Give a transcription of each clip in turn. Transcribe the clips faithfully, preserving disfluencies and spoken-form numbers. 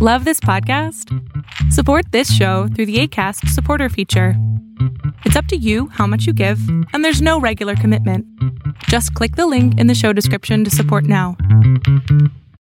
Love this podcast? Support this show through the Acast supporter feature. It's up to you how much you give, and there's no regular commitment. Just click the link in the show description to support now.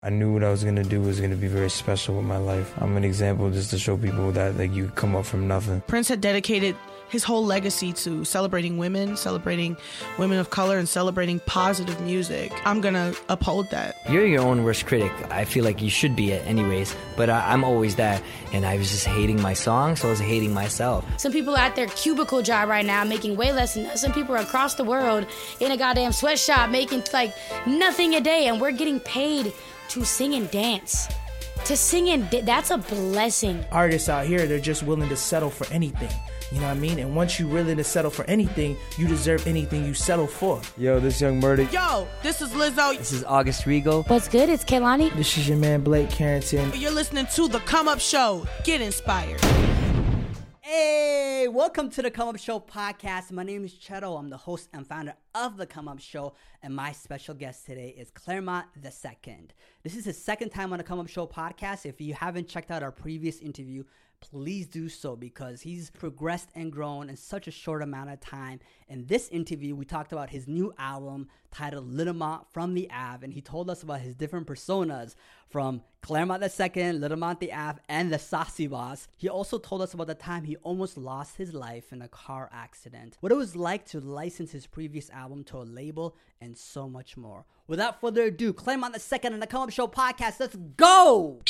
I knew what I was going to do was going to be very special with my life. I'm an example just to show people that, like, you come up from nothing. Prince had dedicated his whole legacy to celebrating women, celebrating women of color, and celebrating positive music. I'm going to uphold that. You're your own worst critic. I feel like you should be it anyways, but I, I'm always that. And I was just hating my song, so I was hating myself. Some people are at their cubicle job right now making way less than some people are across the world in a goddamn sweatshop making, like, nothing a day, and we're getting paid to sing and dance. To sing and di- that's a blessing. Artists out here, they're just willing to settle for anything. You know what I mean? And once you're willing to settle for anything, you deserve anything you settle for. Yo, this Young Murder. Yo, this is Lizzo. This is August Rigo. What's good? It's Kehlani. This is your man, Blake Carrington. You're listening to The Come Up Show. Get inspired. Hey, welcome to The Come Up Show podcast. My name is Cheto. I'm the host and founder of The Come Up Show. And my special guest today is Clairmont the Second. This is his second time on The Come Up Show podcast. If you haven't checked out our previous interview, please do so, because he's progressed and grown in such a short amount of time. In this interview, we talked about his new album titled Lil Mont from the Ave, and he told us about his different personas from Clairmont the Second, Lil Mont the Ave, and the Saucy Boss. He also told us about the time he almost lost his life in a car accident, what it was like to license his previous album to a label, and so much more. Without further ado, Clairmont the Second and the Come Up Show podcast. Let's go!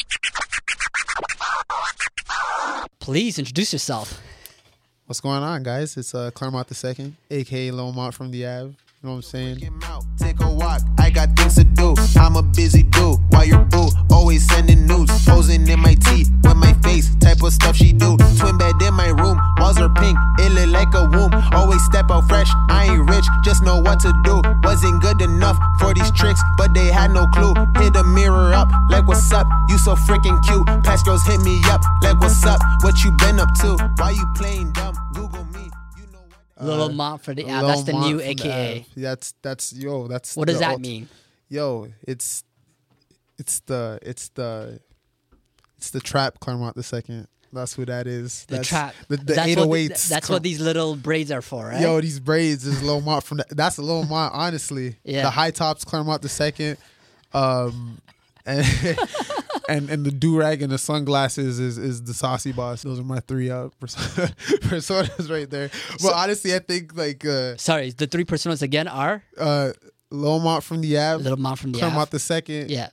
Please introduce yourself. What's going on, guys? It's uh, Clairmont the Second, a k a. Lil Mont from the Ave. You know what I'm saying? Take a walk. I got things to do. I'm a busy dude. While you're boo, always sending news. Posing in my tea with my face. Type of stuff she do. Twin bed in my room. Walls are pink. It look like a womb. Always step out fresh. I ain't rich. Just know what to do. Wasn't good enough for these tricks, but they had no clue. Hit a mirror up. Like, what's up? You so freaking cute. Past girls hit me up. Like, what's up? What you been up to? Why you playing dumb? Google me. Uh, Lil Mont for the Ave. That's the new A K A. The that's that's yo. That's what does that alt- mean? Yo, it's it's the it's the it's the trap Clairmont the Second. That's who that is. The that's, trap. The, the that's eight oh eights. What the, that's Cl- what these little braids are for, right? Yo, these braids is Lil Mont from the, that's Lil Mont. Honestly, yeah. The high tops Clairmont the Second, um, and and and the do rag and the sunglasses is is the Saucy Boss. Those are my three uh, person- personas right there. But so, honestly, I think like uh, sorry, the three personas again are uh, Lil Mont from the Ave, Lil Mont from the Ave, Clairmont the Second, yeah,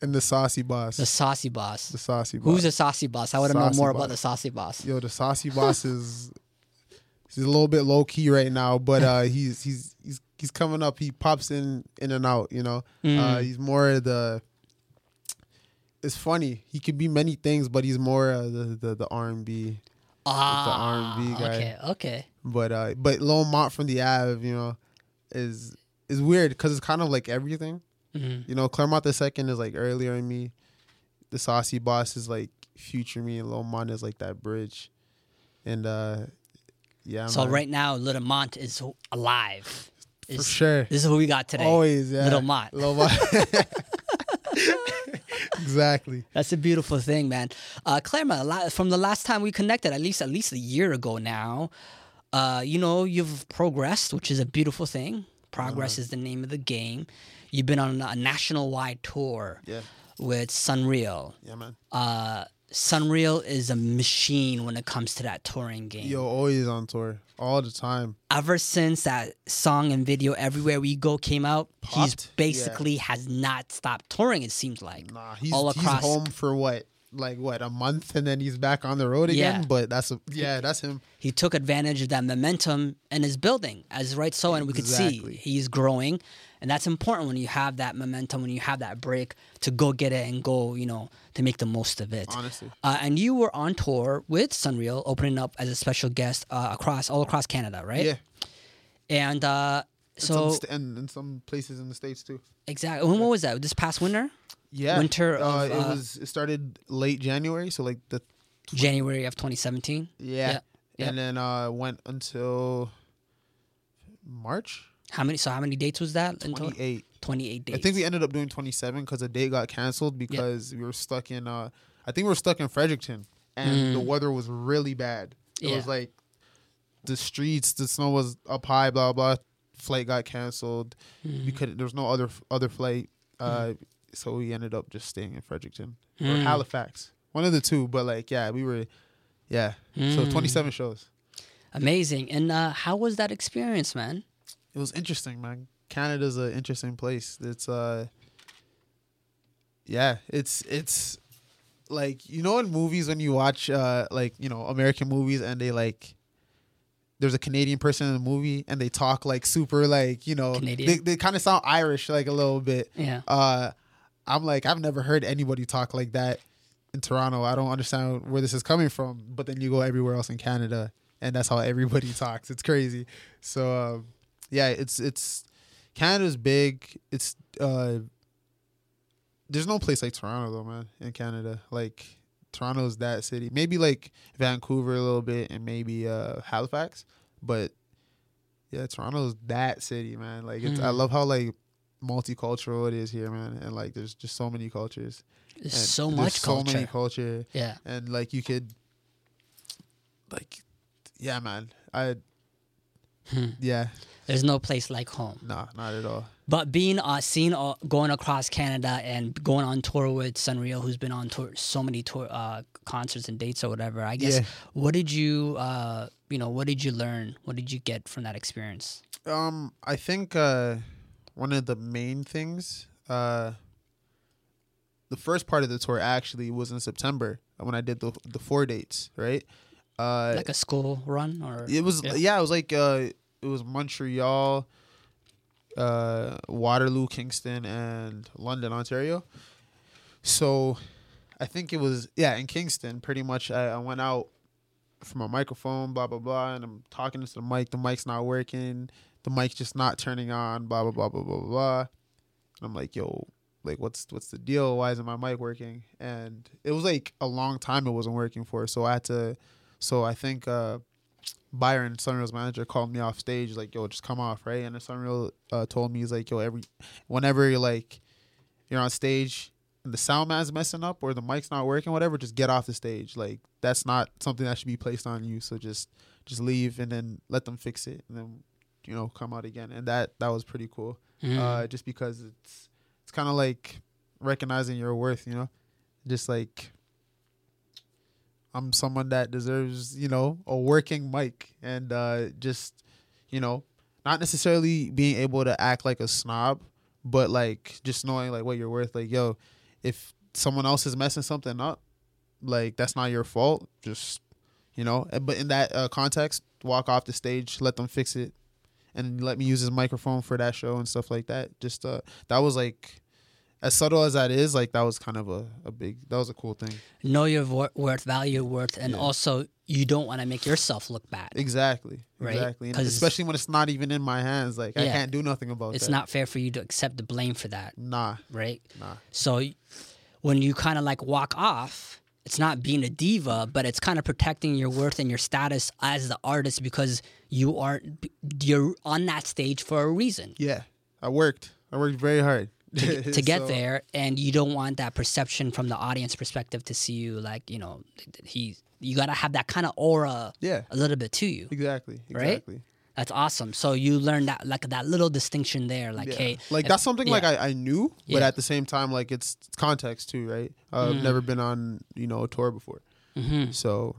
and the Saucy Boss. The Saucy Boss. The Saucy Boss. Who's the Saucy Boss? I want to know more boss. about the Saucy Boss. Yo, the Saucy Boss is he's a little bit low key right now, but uh, he's he's he's he's coming up. He pops in in and out. You know, mm. uh, he's more the. It's funny. He could be many things, but he's more uh, the, the the R and B, ah, the R and B guy. Okay, okay. But uh, but Lil Mont from the Ave, you know, is is weird because it's kind of like everything. Mm-hmm. You know, Clairmont the Second is like earlier in me. The Saucy Boss is like future me, and Lil Mont is like that bridge. And uh, yeah. So man. Right now, Lil Mont is alive. For is, sure. This is who we got today. Always, yeah. Lil Mont. Lil Mont. Exactly. That's a beautiful thing, man. Uh, Clairmont, from the last time we connected, at least at least a year ago now, uh, you know, you've progressed, which is a beautiful thing. Progress uh-huh. is the name of the game. You've been on a national-wide tour yeah. with Sunreal. Yeah, man. Uh, Sunreal is a machine when it comes to that touring game. Yo, always on tour. All the time. Ever since that song and video Everywhere We Go came out, he basically yeah. has not stopped touring, it seems like. Nah, he's, All across. he's home for what? Like, what, a month, and then he's back on the road again? Yeah. But that's, a, yeah, that's him. He took advantage of that momentum and is building, as right so, and we exactly. could see he's growing. And that's important when you have that momentum, when you have that break to go get it and go, you know, to make the most of it. Honestly. Uh, and you were on tour with Sunreal, opening up as a special guest uh, across all across Canada, right? Yeah. And uh, so... And some, and, and some places in the States, too. Exactly. When yeah. was that? This past winter? Yeah. Winter uh, of... Uh, it, was, it started late January, so like the... twenty January of twenty seventeen. Yeah. yeah. yeah. And then uh, went until March. How many? So how many dates was that? twenty-eight. twenty-eight dates. I think we ended up doing twenty-seven because a date got canceled because yeah. we were stuck in uh, I think we were stuck in Fredericton, and mm. the weather was really bad. It yeah. was like the streets, the snow was up high, blah, blah. Flight got canceled. Mm. We couldn't, there was no other other flight. Uh, mm. So we ended up just staying in Fredericton mm. or Halifax. One of the two, but like, yeah, we were, yeah. Mm. So twenty-seven shows. Amazing. And uh, how was that experience, man? It was interesting, man. Canada's an interesting place. It's, uh, yeah, it's, it's like, you know, in movies when you watch, uh, like, you know, American movies and they like, there's a Canadian person in the movie and they talk like super like, you know, Canadian. they, they kind of sound Irish like a little bit. Yeah. Uh, I'm like, I've never heard anybody talk like that in Toronto. I don't understand where this is coming from, but then you go everywhere else in Canada and that's how everybody talks. It's crazy. So, um, yeah, it's, it's, Canada's big. It's, uh, there's no place like Toronto though, man, in Canada. Like, Toronto's that city. Maybe like Vancouver a little bit and maybe uh, Halifax. But yeah, Toronto's that city, man. Like it's, mm. I love how like multicultural it is here, man. And like there's just so many cultures. There's and so there's much so culture. So many culture. Yeah. And like you could like yeah, man. I hmm. yeah. There's no place like home. No, not at all. But being uh, seen uh, going across Canada and going on tour with Sunreal, who's been on tour, so many tour uh, concerts and dates or whatever, I guess. Yeah. What did you, uh, you know, what did you learn? What did you get from that experience? Um, I think uh, one of the main things, uh, the first part of the tour actually was in September when I did the the four dates, right? Uh, like a school run, or it was yeah, yeah it was like uh, it was Montreal. Uh, Waterloo, Kingston, and London, Ontario. So I think it was, yeah, in Kingston, pretty much I, I went out for my microphone, blah, blah, blah, and I'm talking to the mic. The mic's not working. The mic's just not turning on, blah, blah, blah, blah, blah, blah. And I'm like, yo, like, what's what's the deal? Why isn't my mic working? And it was like a long time it wasn't working for. So I had to, so I think uh, Byron, Sunreal's manager, called me off stage like, yo, just come off, right? And then Sunreal uh, told me, he's like, yo, every whenever you're like you're on stage and the sound man's messing up or the mic's not working, whatever, just get off the stage. Like that's not something that should be placed on you. So just just leave and then let them fix it and then, you know, come out again. And that that was pretty cool. Mm. Uh, just because it's it's kinda like recognizing your worth, you know? Just like I'm someone that deserves, you know, a working mic and uh, just, you know, not necessarily being able to act like a snob, but like just knowing like what you're worth. Like, yo, if someone else is messing something up, like that's not your fault. Just, you know, but in that uh, context, walk off the stage, let them fix it and let me use his microphone for that show and stuff like that. Just uh, that was like. As subtle as that is, like, that was kind of a, a big, that was a cool thing. Know your wor- worth, value your worth, and yeah. also you don't want to make yourself look bad. Exactly. Right? Exactly. And especially when it's not even in my hands. Like, yeah, I can't do nothing about it. It's that. Not fair for you to accept the blame for that. Nah. Right? Nah. So when you kind of, like, walk off, it's not being a diva, but it's kind of protecting your worth and your status as the artist because you are, you're on that stage for a reason. Yeah. I worked. I worked very hard. To, to get so, there, and you don't want that perception from the audience perspective to see you like, you know, he, you got to have that kind of aura yeah. a little bit to you. Exactly. Exactly. Right? That's awesome. So you learned that, like, that little distinction there. Like, yeah. hey. Like, if, that's something, yeah. like, I, I knew, yeah. but at the same time, like, it's context, too, right? Uh, mm-hmm. I've never been on, you know, a tour before. Mm-hmm. So,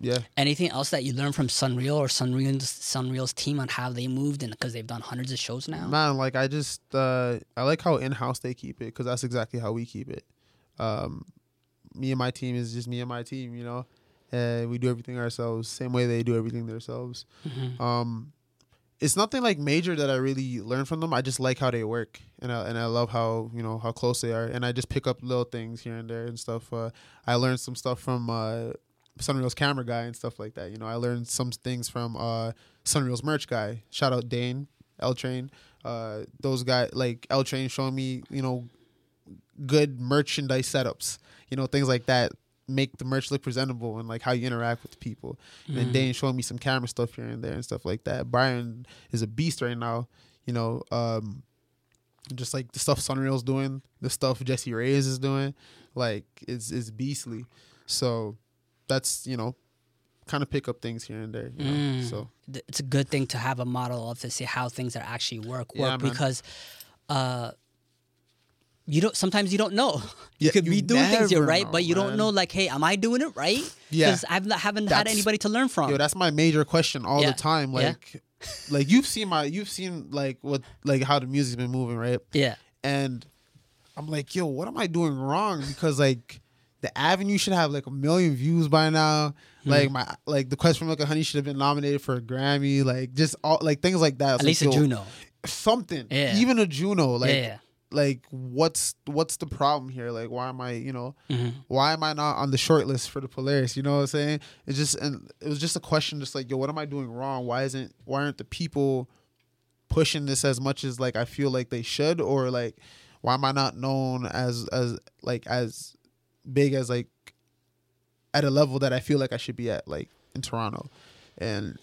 yeah. Anything else that you learned from Sunreal or Sunreal's, Sunreal's team on how they moved and because they've done hundreds of shows now? Man, like I just, uh, I like how in-house they keep it because that's exactly how we keep it. Um, me and my team is just me and my team, you know? And we do everything ourselves, same way they do everything themselves. Mm-hmm. Um, it's nothing like major that I really learned from them. I just like how they work and I, and I love how, you know, how close they are. And I just pick up little things here and there and stuff. Uh, I learned some stuff from... Uh, Sunreal's camera guy and stuff like that. You know, I learned some things from uh, Sunreal's merch guy. Shout out Dane, L-Train. Uh, those guys, like L-Train showing me, you know, good merchandise setups. You know, things like that. Make the merch look presentable and, like, how you interact with people. Mm-hmm. And Dane showing me some camera stuff here and there and stuff like that. Brian is a beast right now. You know, um, Just like the stuff Sunreal's doing, the stuff Jesse Reyes is doing, like it's it's beastly. So that's, you know, kind of pick up things here and there. You know? Mm. So it's a good thing to have a model of to see how things are actually work work yeah, because uh, you don't sometimes you don't know. You yeah, could be you doing things you're right, know, but you man. don't know like, hey, am I doing it right? Yeah, because I've not, haven't that's, had anybody to learn from. Yo, that's my major question all yeah. the time. Like. Yeah. Like you've seen my, you've seen like what, like how the music's been moving, right? Yeah. And I'm like, yo, what am I doing wrong? Because like the Avenue should have like a million views by now. Mm. Like my, like the Quest for Milk and Honey should have been nominated for a Grammy. Like just all like things like that. At like, least yo, a Juno, something. Yeah. Even a Juno. Like, yeah. like what's what's the problem here? Like why am I, you know, mm-hmm. why am I not on the short list for the Polaris? You know what I'm saying? It's just, and it was just a question, just like, yo, what am I doing wrong? Why isn't why aren't the people pushing this as much as like I feel like they should? Or like why am I not known as as like as big as like at a level that I feel like I should be at, like in Toronto? And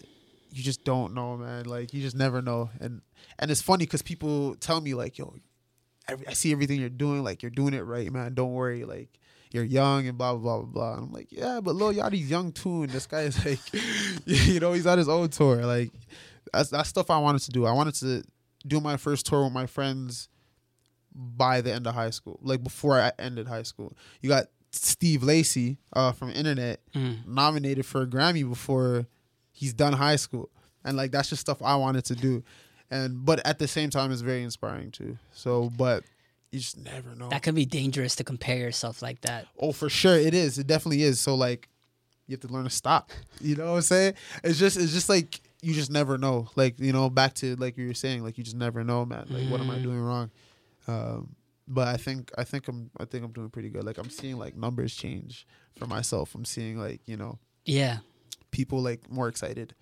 you just don't know, man. Like you just never know. And and it's funny because people tell me like, yo, I see everything you're doing, like you're doing it right, man. Don't worry, like you're young and blah blah blah blah. And I'm like, yeah, but Lil Yachty's young too, and this guy is like, you know, he's on his own tour. Like that's that's stuff I wanted to do. I wanted to do my first tour with my friends by the end of high school, like before I ended high school. You got Steve Lacy uh, from Internet mm. nominated for a Grammy before he's done high school, and like that's just stuff I wanted to do. And but at the same time, it's very inspiring too. So, but you just never know. That can be dangerous to compare yourself like that. Oh, for sure, it is. It definitely is. So like, you have to learn to stop. You know what I'm saying? It's just, it's just like you just never know. Like you know, back to like you were saying, like you just never know, man. Like mm. what am I doing wrong? Um, but I think, I think I'm, I think I'm doing pretty good. Like I'm seeing like numbers change for myself. I'm seeing like you know, yeah, people like more excited.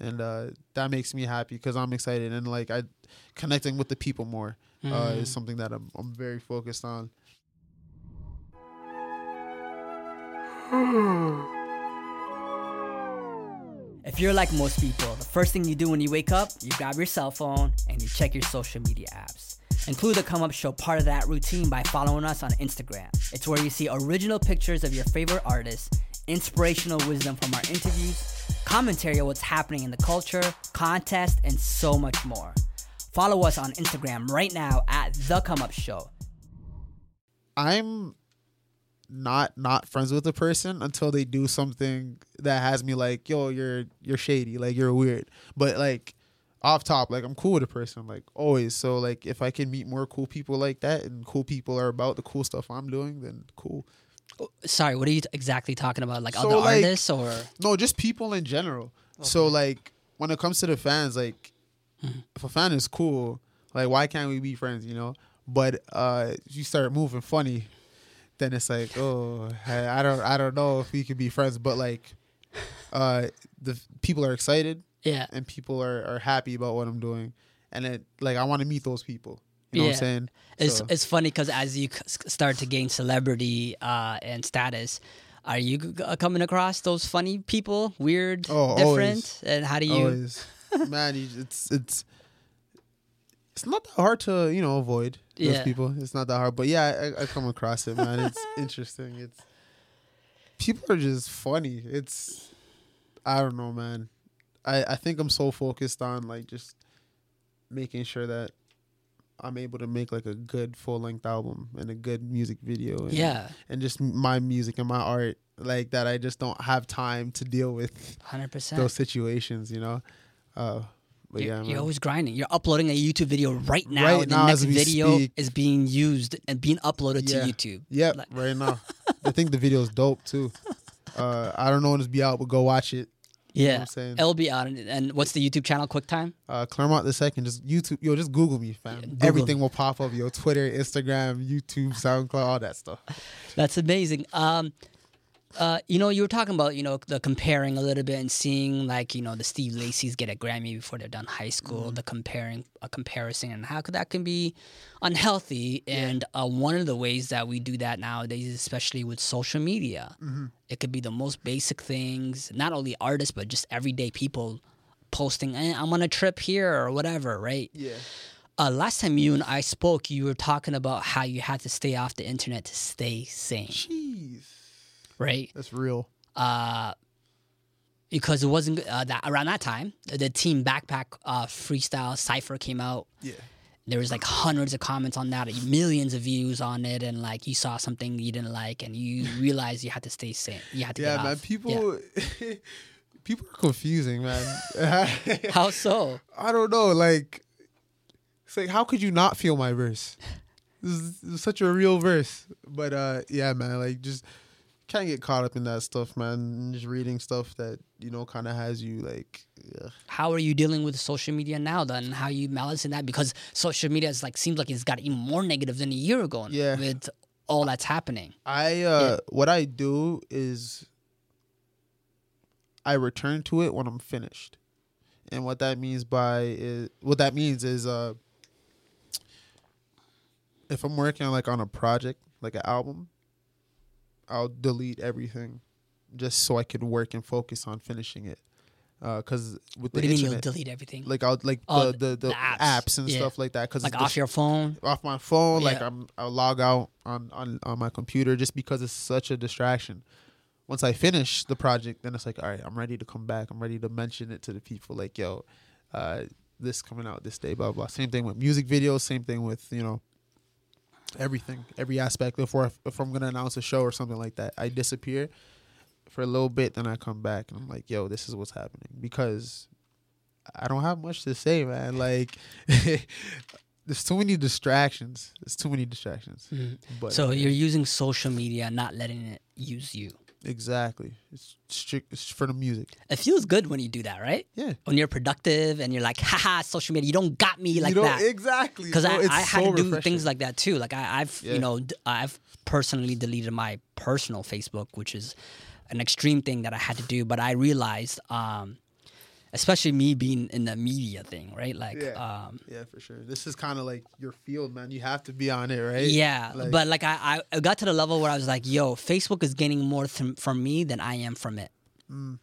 And uh, that makes me happy because I'm excited and like I connecting with the people more uh, mm. is something that I'm, I'm very focused on. If you're like most people, the first thing you do when you wake up, you grab your cell phone and you check your social media apps. Include the Come Up Show part of that routine by following us on Instagram. It's where you see original pictures of your favorite artists, inspirational wisdom from our interviews, commentary on what's happening in the culture, contest, and so much more. Follow us on Instagram right now at The Come Up Show. I'm not not friends with a person until they do something that has me like, yo, you're you're shady, like you're weird. But like off top, like I'm cool with a person, like always. So like if I can meet more cool people like that and cool people are about the cool stuff I'm doing, then cool. Sorry, what are you t- exactly talking about? Like so other like, artists or no, just people in general. Okay. So like when it comes to the fans, like mm-hmm. if a fan is cool, like why can't we be friends? You know, but uh, you start moving funny, then it's like, oh, I, I don't, I don't know if we could be friends. But like, uh, the people are excited, yeah, and people are, are happy about what I'm doing, and it like I want to meet those people. You know yeah. what I'm saying? It's so. It's funny because as you start to gain celebrity uh, and status, are you g- coming across those funny people, weird, oh, different? Always. And how do you? Always. Man, it's it's it's not that hard to you know avoid yeah. those people. It's not that hard, but yeah, I, I come across it, man. It's interesting. It's people are just funny. It's I don't know, man. I I think I'm so focused on like just making sure that I'm able to make like a good full length album and a good music video and, yeah. and just my music and my art like that. I just don't have time to deal with one hundred percent those situations, you know? Uh, but you're, yeah, you're always grinding. You're uploading a YouTube video right now. Right the now next video speak. is being used and being uploaded yeah. to YouTube. Yeah. Like. Right now. I think the video is dope too. Uh, I don't know when it's be out, but go watch it. Yeah, you know what I'm saying? It'll be out. And what's the YouTube channel? QuickTime? Uh, Clairmont the Second. Just YouTube. Yo, just Google me, fam. Yeah, Google. Everything will pop up. Yo, Twitter, Instagram, YouTube, SoundCloud, all that stuff. That's amazing. Um, uh, you know, you were talking about, you know, the comparing a little bit and seeing, like, you know, the Steve Lacey's get a Grammy before they're done high school. Mm-hmm. The comparing, a comparison, and how could that can be unhealthy. Yeah. And uh, one of the ways that we do that nowadays, especially with social media. Mm-hmm. It could be the most basic things, not only artists, but just everyday people posting, hey, I'm on a trip here or whatever, right? Yeah. Uh, last time you and I spoke, you were talking about how you had to stay off the internet to stay sane. Jeez. Right? That's real. Uh, because it wasn't uh, that around that time, the Team Backpack uh, freestyle cypher came out. Yeah. There was like hundreds of comments on that, millions of views on it, and like you saw something you didn't like, and you realized you had to stay sane. You had to yeah, get man, off. People, yeah, people are confusing, man. How so? I don't know. Like, it's like, how could you not feel my verse? This is, this is such a real verse. But uh, yeah, man, like just can't get caught up in that stuff, man. Just reading stuff that, you know, kind of has you like. Ugh. How are you dealing with social media now, then? How are you balancing that? Because social media is like, seems like it's got even more negative than a year ago. Yeah. With all that's happening. I uh, yeah. What I do is I return to it when I'm finished, and what that means by is, what that means is uh, if I'm working like on a project, like an album, I'll delete everything just so I could work and focus on finishing it. Because uh, with the what do you internet, mean you'll delete everything? Like I'll like oh, the, the, the, the apps, apps and yeah. stuff like that. Cause like off just, your phone, off my phone. Yeah. Like I'm, I'll log out on, on on my computer just because it's such a distraction. Once I finish the project, then it's like, all right, I'm ready to come back. I'm ready to mention it to the people. Like, yo, uh, this coming out this day, blah blah. Same thing with music videos. Same thing with, you know, everything, every aspect. Before if, if I'm gonna announce a show or something like that, I disappear for a little bit, then I come back and I'm like, yo, this is what's happening, because I don't have much to say, man. Like, there's too many distractions. There's too many distractions. Mm-hmm. But so you're using social media, not letting it use you. Exactly. It's strict it's for the music. It feels good when you do that, right? Yeah. When you're productive and you're like, haha, social media, you don't got me like you don't, that. Exactly. Because I, I had so to do refreshing. things like that too. Like I, I've, yeah. you know, I've personally deleted my personal Facebook, which is an extreme thing that I had to do. But I realized, um, especially me being in the media thing, right? Like, yeah, um, yeah for sure. This is kind of like your field, man. You have to be on it, right? Yeah, like, but like I, I got to the level where I was like, yo, Facebook is gaining more th- from me than I am from it. Mm.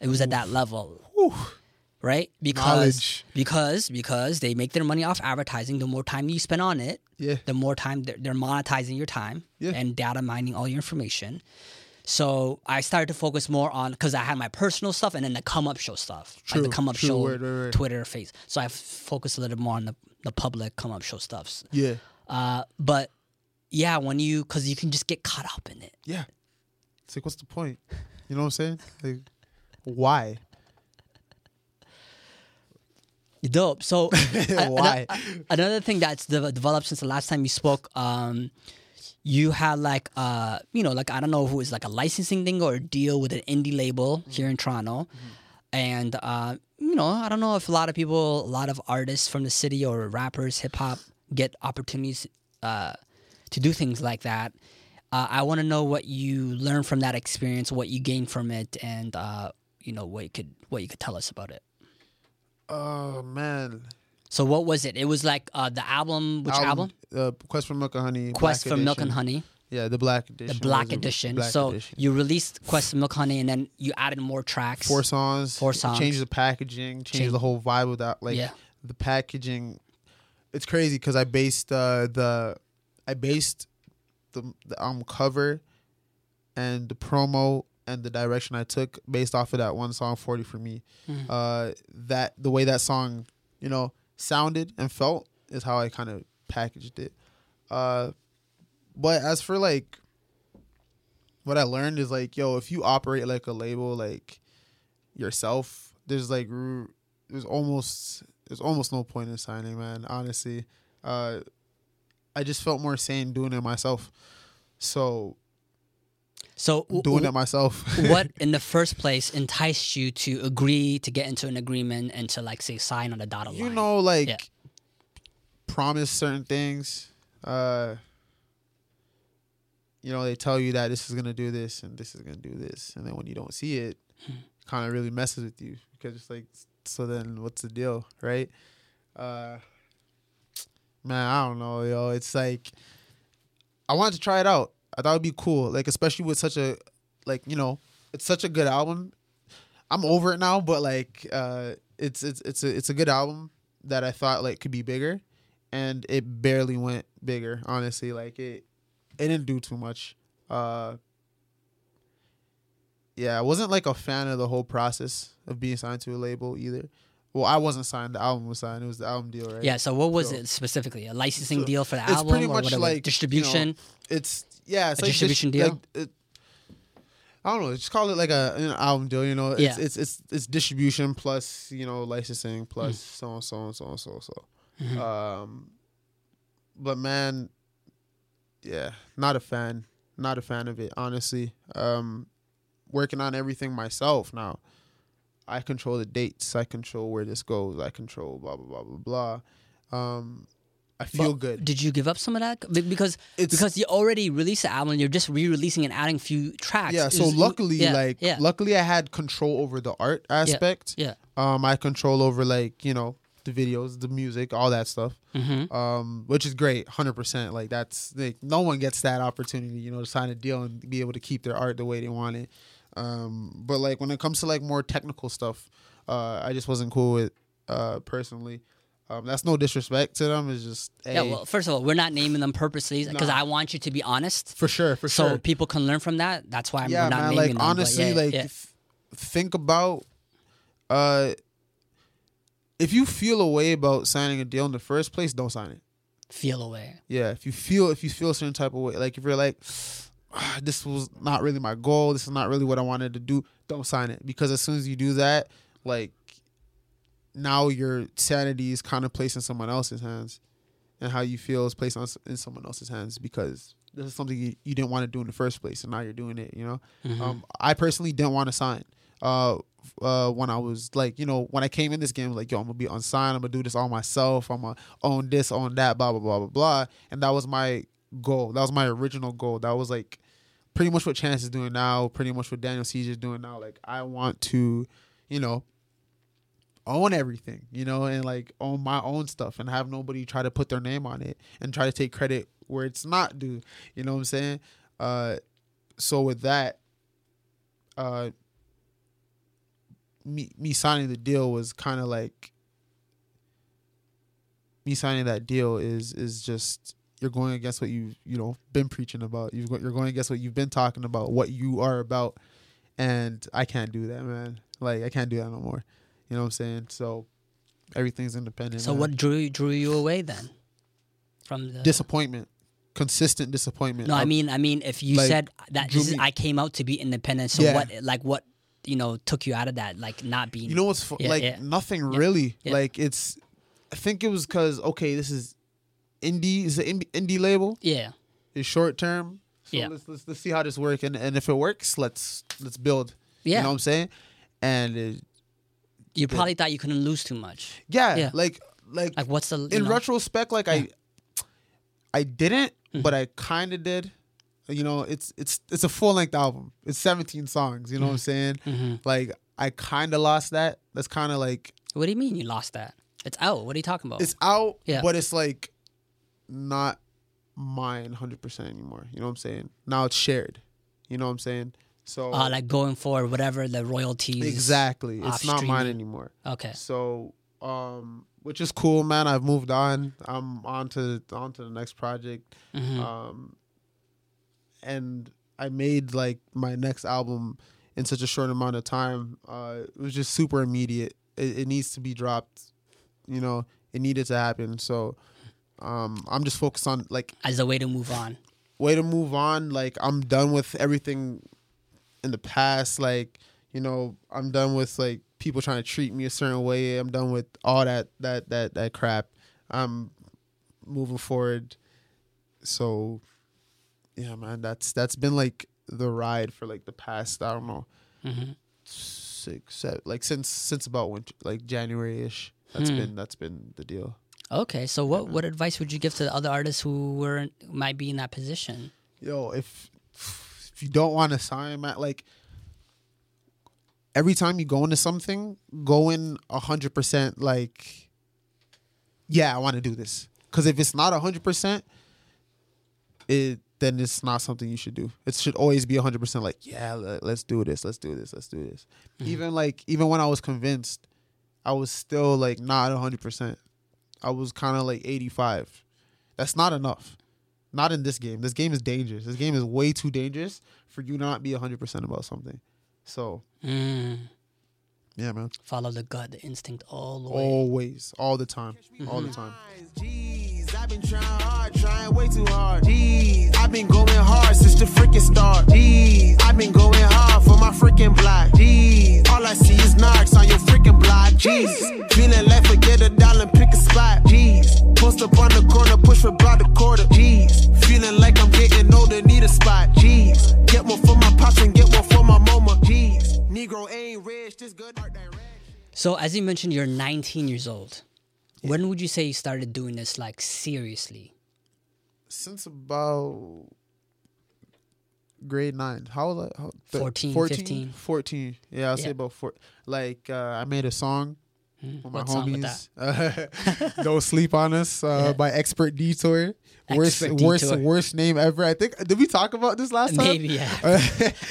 It was Oof. at that level, Oof. right? Because Knowledge. because because they make their money off advertising. The more time you spend on it, yeah. the more time they're, they're monetizing your time yeah. and data mining all your information. So I started to focus more on, because I had my personal stuff and then the come up show stuff, true, like the come up true, show, word, word, word. Twitter, face. So I f- focused a little more on the, the public come up show stuffs. Yeah. Uh, but yeah, when you, because you can just get caught up in it. Yeah. It's like, what's the point? You know what I'm saying? Like, why? You're dope. So why? Another, another thing that's developed since the last time you spoke. Um, You had like, uh, you know, like, I don't know who is like a licensing thing or a deal with an indie label mm-hmm. here in Toronto. Mm-hmm. And, uh, you know, I don't know if a lot of people, a lot of artists from the city or rappers, hip hop, get opportunities uh, to do things like that. Uh, I want to know what you learned from that experience, what you gained from it, and, uh, you know, what you could what you could tell us about it. Oh, man. So what was it? It was like uh, the album, which album? album? Uh, Quest for Milk and Honey. Quest for Milk and Honey. Yeah, the Black Edition. The Black Edition. Black so edition. You released Quest for Milk and Honey, and then you added more tracks. Four songs. Four songs. Changed the packaging, changed Change. the whole vibe of that. Like yeah. the packaging, it's crazy because I based uh, the, I based the the album cover, and the promo. And the direction I took based off of that one song, forty for Me. Mm-hmm. Uh, that the way that song, you know. sounded and felt is how I kind of packaged it. Uh, but as for like what I learned is like, yo, if you operate like a label, like yourself, there's like, there's almost, there's almost no point in signing, man. Honestly, uh, I just felt more sane doing it myself. So, so doing w- it myself. What in the first place enticed you to agree to get into an agreement and to like say sign on the dotted line? You know, like yeah. promise certain things. Uh, you know, they tell you that this is gonna do this and this is gonna do this, and then when you don't see it, hmm. it kind of really messes with you because it's like, so then what's the deal, right? Uh, man, I don't know, yo. It's like I wanted to try it out. I thought it'd be cool, like especially with such a, like you know, it's such a good album. I'm over it now, but like, uh, it's it's it's a it's a good album that I thought like could be bigger, and it barely went bigger, honestly. Like, it it didn't do too much. Uh, yeah, I wasn't, like, a fan of the whole process of being signed to a label either. Well, I wasn't signed. The album was signed. It was the album deal, right? Yeah, so what was so, it specifically? A licensing so deal for the it's album? Pretty much or like distribution? You know, it's, yeah. It's a like distribution dis- deal? Like, it, I don't know. Just call it like a, an album deal, you know? It's, yeah. it's, it's, it's, it's distribution plus, you know, licensing plus so mm. and so and so and so and so. so. Mm-hmm. Um, but, man, yeah, not a fan. Not a fan of it, honestly. Um, working on everything myself now. I control the dates. I control where this goes. I control blah, blah, blah, blah, blah. Um, I feel but good. Did you give up some of that? Because it's, because you already released the album. You're just re-releasing and adding a few tracks. Yeah, so was, luckily, yeah, like, yeah. luckily I had control over the art aspect. Yeah, yeah. Um, I control over, like, you know, the videos, the music, all that stuff, mm-hmm. um, which is great, one hundred percent. Like, that's, like, no one gets that opportunity, you know, to sign a deal and be able to keep their art the way they want it. Um, but, like, when it comes to, like, more technical stuff, uh, I just wasn't cool with, uh, personally. Um, that's no disrespect to them. It's just, hey. Yeah, well, first of all, we're not naming them purposely because nah. I want you to be honest. For sure, for so sure. So people can learn from that. That's why I'm yeah, not man, naming like, them. Honestly, yeah, like, honestly, yeah. like, f- think about, uh, if you feel a way about signing a deal in the first place, don't sign it. Feel a way. Yeah, if you feel, if you feel a certain type of way, like, if you're like, this was not really my goal, this is not really what I wanted to do, don't sign it. Because as soon as you do that, like, now your sanity is kind of placed in someone else's hands. And how you feel is placed on, in someone else's hands because this is something you, you didn't want to do in the first place. And now you're doing it, you know? Mm-hmm. Um, I personally didn't want to sign. Uh, uh, when I was, like, you know, when I came in this game, like, yo, I'm going to be unsigned. I'm going to do this all myself. I'm going to own this, own that, blah, blah, blah, blah, blah. And that was my goal. That was my original goal. That was, like, pretty much what Chance is doing now, pretty much what Daniel Siege is doing now. Like, I want to, you know, own everything, you know, and, like, own my own stuff and have nobody try to put their name on it and try to take credit where it's not due. You know what I'm saying? Uh, so with that, uh, me me signing the deal was kind of like, me signing that deal is is just... You're going against what you've, you know, been preaching about. You've got, you're going against what you've been talking about, what you are about. And I can't do that, man. Like, I can't do that no more. You know what I'm saying? So everything's independent. So man. What drew drew you away then? From the... Disappointment. Consistent disappointment. No, I, I mean, I mean, if you like, said that this is, I came out to be independent. So yeah. what, like what, you know, took you out of that? Like not being... You know what's, yeah, like yeah. nothing yeah. really. Yeah. Like it's, I think it was because, okay, this is, Indie is an indie label. Yeah, it's short term. So yeah. let's, let's let's see how this works, and, and if it works, let's let's build. Yeah, you know what I'm saying. And it, you probably it, thought you couldn't lose too much. Yeah, yeah. like like like what's the you in know? retrospect? Like yeah. I, I didn't, mm-hmm. but I kind of did. You know, it's it's it's a full length album. It's seventeen songs. You know mm-hmm. what I'm saying? Mm-hmm. Like I kind of lost that. That's kind of like... What do you mean you lost that? It's out. What are you talking about? It's out. Yeah. but it's like. Not mine one hundred percent anymore. You know what I'm saying? Now it's shared. You know what I'm saying? So uh, like going forward, whatever the royalties. Exactly. It's not streaming. Mine anymore. Okay. So, um, which is cool, man. I've moved on. I'm on to on to the next project. Mm-hmm. Um, and I made like my next album in such a short amount of time. Uh, it was just super immediate. It, it needs to be dropped. You know, it needed to happen. So. Um, I'm just focused on like as a way to move on. Way to move on. Like I'm done with everything in the past. Like, you know, I'm done with like people trying to treat me a certain way. I'm done with all that that that that crap. I'm moving forward. So, yeah, man, that's that's been like the ride for like the past I don't know mm-hmm. six seven, like since since about winter, like January ish. That's hmm. been that's been the deal. Okay, so what, what advice would you give to the other artists who were might be in that position? Yo, if if you don't want to sign, man, like every time you go into something, go in a hundred percent. Like, yeah, I want to do this. Because if it's not a hundred percent, it then it's not something you should do. It should always be a hundred percent. Like, yeah, let's do this, let's do this, let's do this. Mm-hmm. Even like even when I was convinced, I was still like not a hundred percent. I was kind of like eighty-five. That's not enough. Not in this game. This game is dangerous. This game is way too dangerous for you to not be one hundred percent about something. So, mm. yeah, man. Follow the gut, the instinct all the way. Always. All the time. Mm-hmm. All the time. Jeez, I've been trying hard, trying way too hard. Jeez, I've been going hard since the freaking start. Jeez, I've been going hard for my freaking block. Jeez, all I see is narcs on your freaking block. Jeez, feeling like forget a dollar, pick a spot. Jeez, post up on the corner, push for about a quarter. Jeez. Feeling like I'm getting older, need a spot. Jeez, get one for my pops and get one for my mama. Jeez, Negro ain't rich, this good art direction. So as you mentioned, you're nineteen years old. Yeah. When would you say you started doing this, like, seriously? Since about grade nine. How old? How, th- fourteen, fourteen, fifteen. fourteen. Yeah, I'll yeah. say about four. Like, uh, I made a song. With my what homies, uh, Don't Sleep on Us uh, yeah. by Expert Detour. Worst, Expert Detour. worst, worst name ever. I think. Did we talk about this last time? Maybe. Yeah.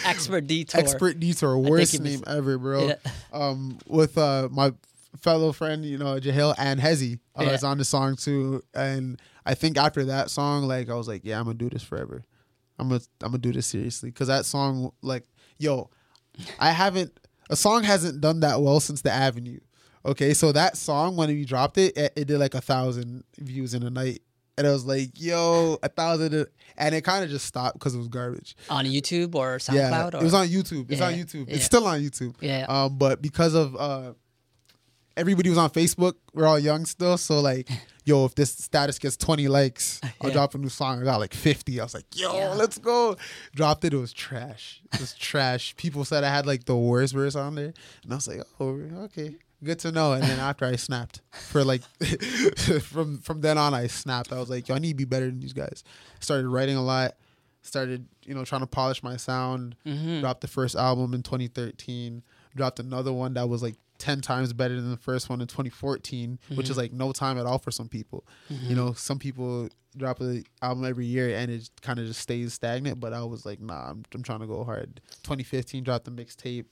Expert Detour. Expert Detour. Worst name was... ever, bro. Yeah. Um, with uh, my fellow friend, you know, Jahil and Hezzy uh, yeah. is on the song too. And I think after that song, like, I was like, yeah, I'm gonna do this forever. I'm gonna, I'm gonna do this seriously, because that song, like, yo, I haven't. A song hasn't done that well since The Avenue. Okay, so that song, when we dropped it, it, it did like a thousand views in a night. And I was like, yo, a thousand. And it kind of just stopped because it was garbage. On YouTube or SoundCloud? Yeah, or? It was on YouTube. It's yeah, on YouTube. Yeah. It's still on YouTube. Yeah. Um, but because of uh, everybody was on Facebook, we're all young still. So, like, yo, if this status gets twenty likes, I'll yeah. drop a new song. I got like fifty. I was like, yo, yeah. let's go. Dropped it. It was trash. It was trash. People said I had like the worst verse on there. And I was like, oh, okay. Good to know. And then after I snapped for like from from then on I snapped. I was like, yo, I need to be better than these guys. Started writing a lot, started, you know, trying to polish my sound. Mm-hmm. Dropped the first album in twenty thirteen, dropped another one that was like ten times better than the first one in twenty fourteen, mm-hmm. which is like no time at all for some people. Mm-hmm. You know, some people drop an album every year and it kind of just stays stagnant, but I was like, nah, I'm, I'm trying to go hard. twenty fifteen, dropped the mixtape.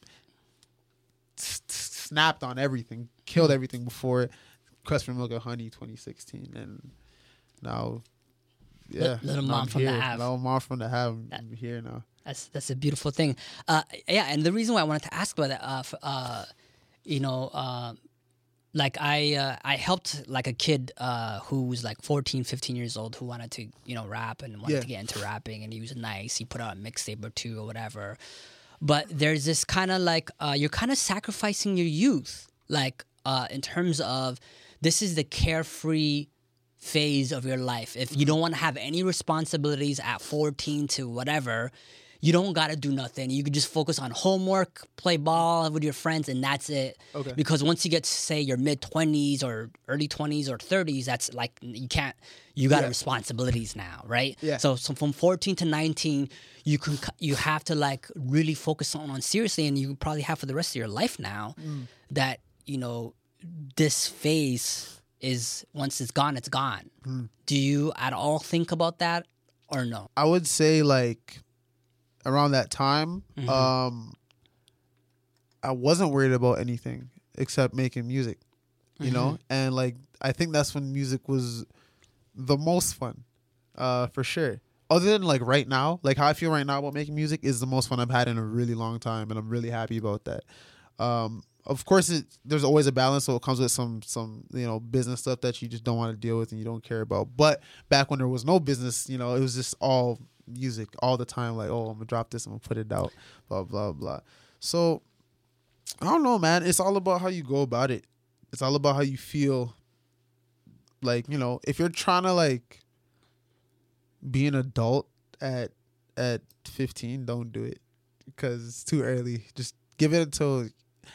Snapped on everything, killed everything before Quest for Milk and Honey twenty sixteen, and now, yeah, Little Mom from the Have, Little Mom from the Have, I'm here now. That's that's a beautiful thing, uh, yeah. And the reason why I wanted to ask about that, uh, for, uh you know, uh, like I uh, I helped like a kid uh, who was like fourteen, fifteen years old who wanted to, you know, rap and wanted yeah. to get into rapping, and he was nice. He put out a mixtape or two or whatever. But there's this kind of like, uh, you're kind of sacrificing your youth, like uh, in terms of this is the carefree phase of your life. If you don't want to have any responsibilities at fourteen to whatever, you don't got to do nothing. You can just focus on homework, play ball with your friends, and that's it. Okay. Because once you get to, say, your mid-twenties or early twenties or thirties, that's like, you can't, you got yeah. responsibilities now, right? Yeah. So, so from fourteen to nineteen, you can you have to like really focus on, on seriously, and you probably have for the rest of your life now mm. that, you know, this phase is, once it's gone, it's gone. Mm. Do you at all think about that or no? I would say like around that time, mm-hmm. um, I wasn't worried about anything except making music, you mm-hmm. know? And like, I think that's when music was the most fun, uh, for sure. Other than like right now, like how I feel right now about making music is the most fun I've had in a really long time, and I'm really happy about that. Um, of course, it, there's always a balance, so it comes with some some you know business stuff that you just don't want to deal with and you don't care about. But back when there was no business, you know, it was just all music all the time. Like, oh, I'm gonna drop this, I'm gonna put it out, blah blah blah. So I don't know, man. It's all about how you go about it. It's all about how you feel. Like, you know, if you're trying to, like, be an adult at at fifteen, don't do it, because it's too early. Just give it until,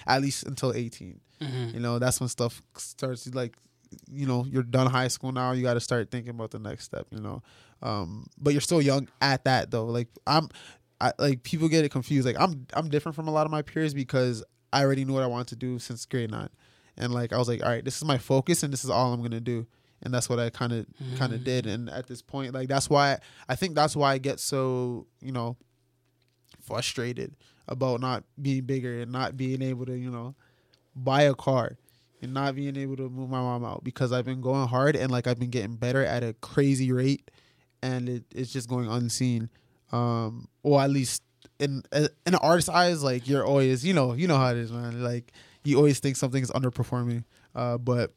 at least until eighteen. Mm-hmm. You know, that's when stuff starts, like, you know, you're done high school now. You got to start thinking about the next step, you know. Um, but you're still young at that, though. Like, I'm, I, like, people get it confused. Like, I'm, I'm different from a lot of my peers because I already knew what I wanted to do since grade nine. And, like, I was like, all right, this is my focus, and this is all I'm going to do. And that's what I kind of mm. kind of did. And at this point, like, that's why – I think that's why I get so, you know, frustrated about not being bigger and not being able to, you know, buy a car. and not being able to move my mom out because I've been going hard and like I've been getting better at a crazy rate, and it, it's just going unseen. Um, or at least in in an artist's eyes, like you're always, you know, you know how it is, man. Like you always think something's underperforming. Uh, but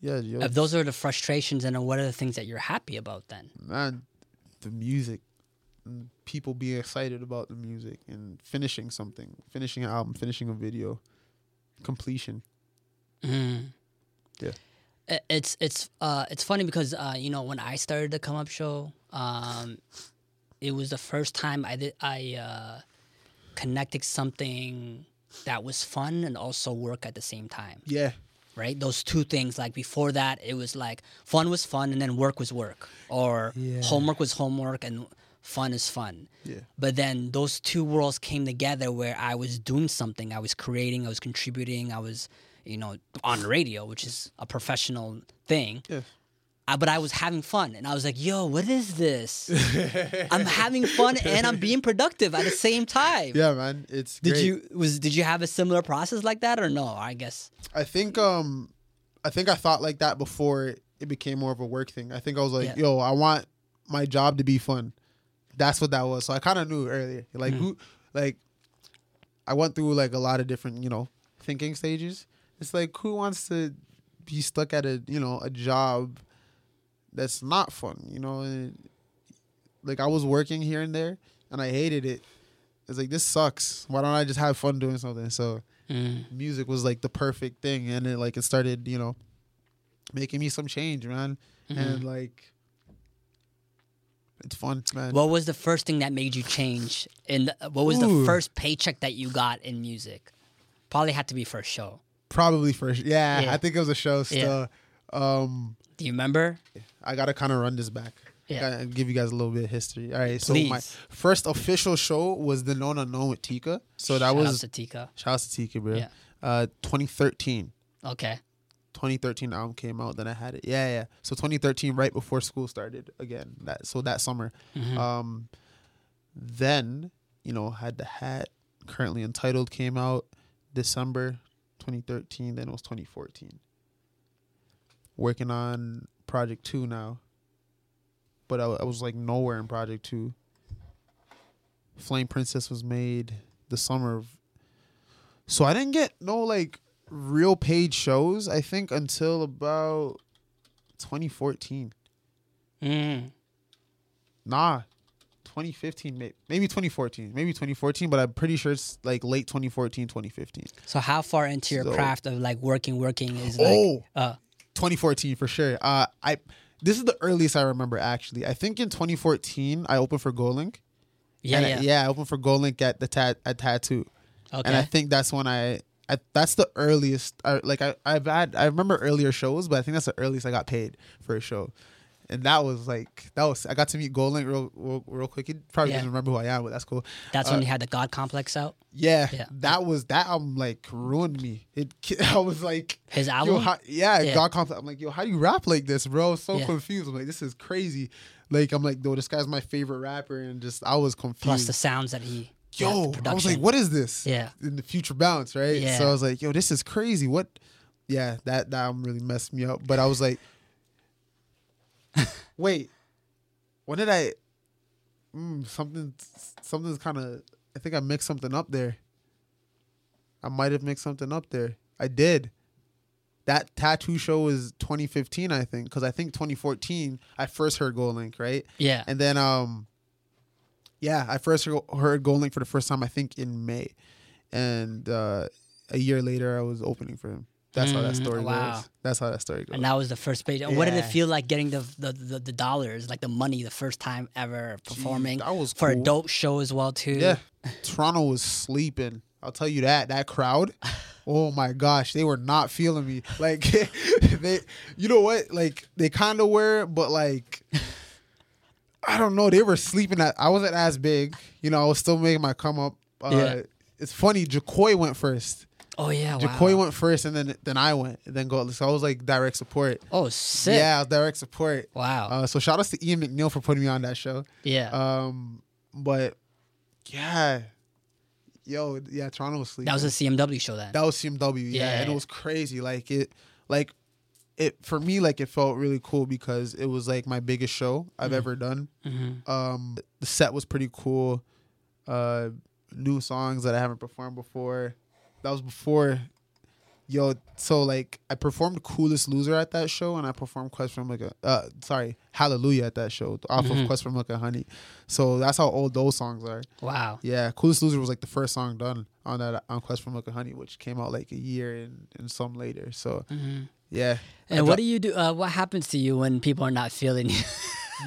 yeah, yo, if those are the frustrations, and what are the things that you're happy about then? Man, the music. People being excited about the music and finishing something, finishing an album, finishing a video, completion. Mm. Yeah, it's it's uh it's funny because uh you know when I started the Come Up Show, um, it was the first time I did I uh, connected something that was fun and also work at the same time. Yeah. Right, those two things. Like before that, it was like fun was fun, and then work was work, or yeah. homework was homework, and fun is fun. Yeah. But then those two worlds came together where I was doing something. I was creating. I was contributing. I was, you know, on radio, which is a professional thing. Yeah. I, but I was having fun. And I was like, yo, what is this? I'm having fun and I'm being productive at the same time. Yeah, man. It's did great. You was did you have a similar process like that or no? I guess. I think um I think I thought like that before it became more of a work thing. I think I was like, yeah. yo, I want my job to be fun. That's what that was. So I kind of knew earlier. Like, mm-hmm. who, like, I went through, like, a lot of different, you know, thinking stages. It's like, who wants to be stuck at a, you know, a job that's not fun, you know? And, like, I was working here and there, and I hated it. It's like, this sucks. Why don't I just have fun doing something? So mm. music was, like, the perfect thing. And it, like, it started, you know, making me some change, man. Mm-hmm. And, like... it's fun, man. What was the first thing that made you change? And what was Ooh. the first paycheck that you got in music? Probably had to be first show. Probably first. Yeah, yeah. I think it was a show still. Yeah. Um, Do you remember? I got to kind of run this back. Yeah. I gotta give you guys a little bit of history. All right. Please. So my first official show was the Known Unknown with Tika. So that shout was. Shout out to Tika. Shout out to Tika, bro. Yeah. Uh, twenty thirteen Okay. twenty thirteen album came out, then I had it. Yeah, yeah. So twenty thirteen, right before school started again. That so that summer. Mm-hmm. Um, then, you know, had the hat. Currently Entitled came out December twenty thirteen. Then it was twenty fourteen. Working on Project Two now. But I, I was like nowhere in Project Two. Flame Princess was made the summer of, so I didn't get no like real paid shows, I think, until about twenty fourteen. Mm. Nah, twenty fifteen, maybe, maybe twenty fourteen, maybe twenty fourteen, but I'm pretty sure it's like late twenty fourteen, twenty fifteen. So how far into your so, craft of like working, working is like... Oh, uh, twenty fourteen for sure. Uh, I This is the earliest I remember, actually. I think in twenty fourteen, I opened for GoldLink. Yeah, yeah. I, yeah, I opened for GoldLink at the tat, at Tattoo. Okay. And I think that's when I... I, that's the earliest I, like I, I've had I remember earlier shows, but I think that's the earliest I got paid for a show. And that was like that was I got to meet GoldLink real, real real quick. He probably yeah. doesn't remember who I am, but that's cool. That's uh, when you had the God Complex out? Yeah, yeah. That was that album like ruined me. It I was like his album? Yo, how, yeah, yeah, God Complex. I'm like, yo, how do you rap like this, bro? I was so yeah. confused. I'm like, this is crazy. Like I'm like, yo, this guy's my favorite rapper, and just I was confused. Plus the sounds that he Yo, yeah, I was like, what is this? Yeah. In the Future Bounce, right? Yeah. So I was like, yo, this is crazy. What? Yeah, that, that album really messed me up. But I was like, wait, when did I, mm, something, something's kind of, I think I mixed something up there. I might have mixed something up there. I did. That Tattoo show was twenty fifteen, I think, because I think twenty fourteen, I first heard GoldLink, right? Yeah. And then, um, yeah, I first heard GoldLink for the first time, I think, in May. And uh, a year later, I was opening for him. That's mm, how that story wow. goes. That's how that story goes. And that was the first page. Yeah. What did it feel like getting the the, the the dollars, like the money, the first time ever performing? Jeez, that was for cool. a dope show as well, too. Yeah. Toronto was sleeping. I'll tell you that. That crowd, oh, my gosh. They were not feeling me. Like, they, you know what? Like, they kind of were, but, like... I don't know. They were sleeping. At, I wasn't as big. You know, I was still making my come up. Uh, yeah. It's funny. Jacory went first. Oh, yeah. Jacory wow. went first, and then then I went. And then go. So I was like direct support. Oh, sick. Yeah, I was direct support. Wow. Uh, so shout outs to Ian McNeil for putting me on that show. Yeah. Um, But, yeah. yo, yeah, Toronto was sleeping. That was a C M W show then. That was C M W, yeah, yeah. And it was crazy. Like it, like it for me, like it felt really cool because it was like my biggest show I've mm-hmm. ever done. Mm-hmm. Um, the set was pretty cool. Uh, new songs that I haven't performed before. That was before. Yo, so like I performed Coolest Loser at that show, and I performed Quest for Milk and uh, sorry, Hallelujah at that show off mm-hmm. of Quest for Milk and Honey. So that's how old those songs are. Wow. Yeah, Coolest Loser was like the first song done on that on Quest for Milk and Honey, which came out like a year and, and some later. So mm-hmm. yeah. And I what dro- do you do? Uh, what happens to you when people are not feeling you?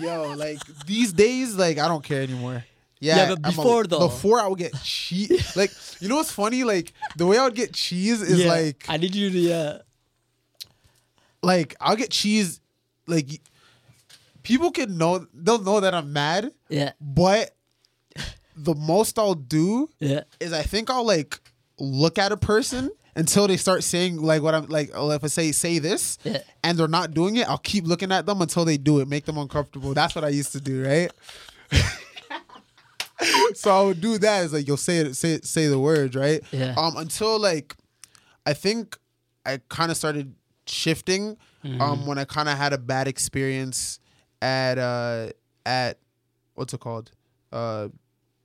Yo, like these days, like I don't care anymore. Yeah, yeah, but before a, though. Before I would get cheese. Like, you know what's funny? Like, the way I would get cheese is yeah, like. I need you to, yeah. Like, I'll get cheese. Like, people can know, they'll know that I'm mad. Yeah. But the most I'll do yeah. is I think I'll, like, look at a person until they start saying, like, what I'm, like, if I say, say this, yeah. and they're not doing it, I'll keep looking at them until they do it, make them uncomfortable. That's what I used to do, right? So I would do that. It's like, yo, say it, say it, say the words, right? Yeah. Um, until like, I think I kind of started shifting. Mm-hmm. Um, when I kind of had a bad experience at uh at what's it called uh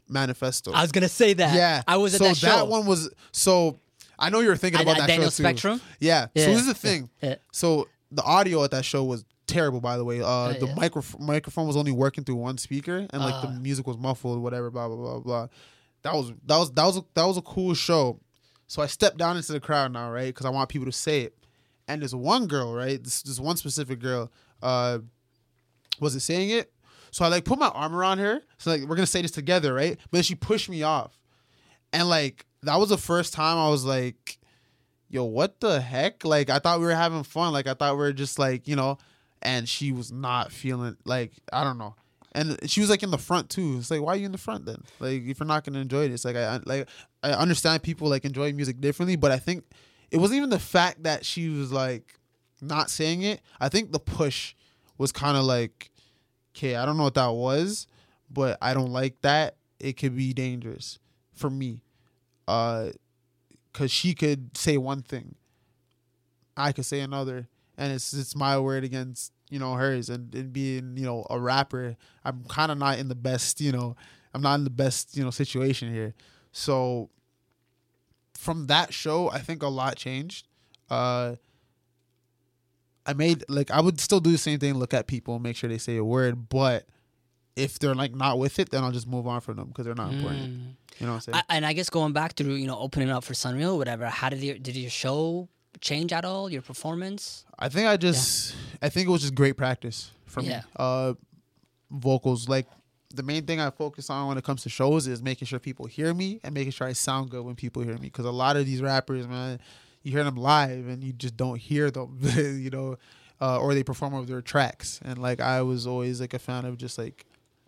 Manifesto. I was gonna say that. Yeah. I was at so that show. So that one was. So I know you were thinking about I, I, that Daniel show Spectrum? Too. Yeah. yeah. So this is the thing. Yeah. So the audio at that show was terrible, by the way. Uh, uh the yeah. micro- microphone was only working through one speaker, and like uh, the music was muffled, whatever, blah blah blah blah. That was that was that was a, that was a cool show. So I stepped down into the crowd now, right? Because I want people to say it. And there's one girl, right? This this one specific girl, uh, wasn't saying it. So I like put my arm around her. So like we're gonna say this together, right? But then she pushed me off, and like that was the first time I was like, "Yo, what the heck?" Like I thought we were having fun. Like I thought we were just like, you know. And she was not feeling, like, I don't know. And she was, like, in the front, too. It's like, why are you in the front, then? Like, if you're not going to enjoy this. Like, I like I understand people, like, enjoy music differently. But I think it wasn't even the fact that she was, like, not saying it. I think the push was kind of like, okay, I don't know what that was, but I don't like that. It could be dangerous for me. Uh, because she could say one thing. I could say another. And it's it's my word against, you know, hers. And, and being, you know, a rapper, I'm kind of not in the best, you know, I'm not in the best, you know, situation here. So from that show, I think a lot changed. Uh, I made, like, I would still do the same thing, look at people and make sure they say a word. But if they're, like, not with it, then I'll just move on from them because they're not mm. important. You know what I'm saying? I, and I guess going back to, you know, opening up for Sunreal or whatever, how did your, did your show change at all, your performance? I think I just yeah. I think it was just great practice for yeah. me. Uh vocals, like the main thing I focus on when it comes to shows is making sure people hear me and making sure I sound good when people hear me, because a lot of these rappers, man, you hear them live and you just don't hear them you know, uh, or they perform over their tracks. And like I was always like a fan of just like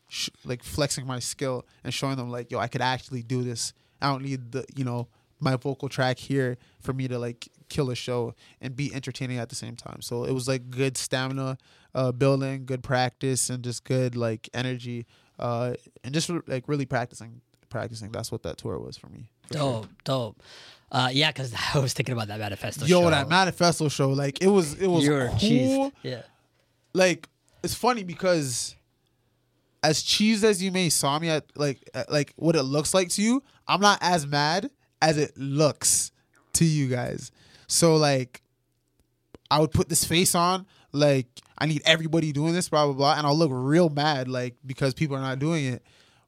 sh- like flexing my skill and showing them like, yo, I could actually do this. I don't need the, you know, my vocal track here for me to like kill a show and be entertaining at the same time. So it was like good stamina uh, building, good practice, and just good like energy, uh, and just like really practicing, practicing. That's what that tour was for me. For dope, sure. dope. Uh, yeah, because I was thinking about that Manifesto. Yo, show. Yo, that Manifesto show, like it was, it was You're cool. Cheesed. Yeah. Like it's funny because as cheesed as you may saw me at, like at, like what it looks like to you, I'm not as mad as it looks to you guys. So, like, I would put this face on, like, I need everybody doing this, blah, blah, blah. And I'll look real mad, like, because people are not doing it.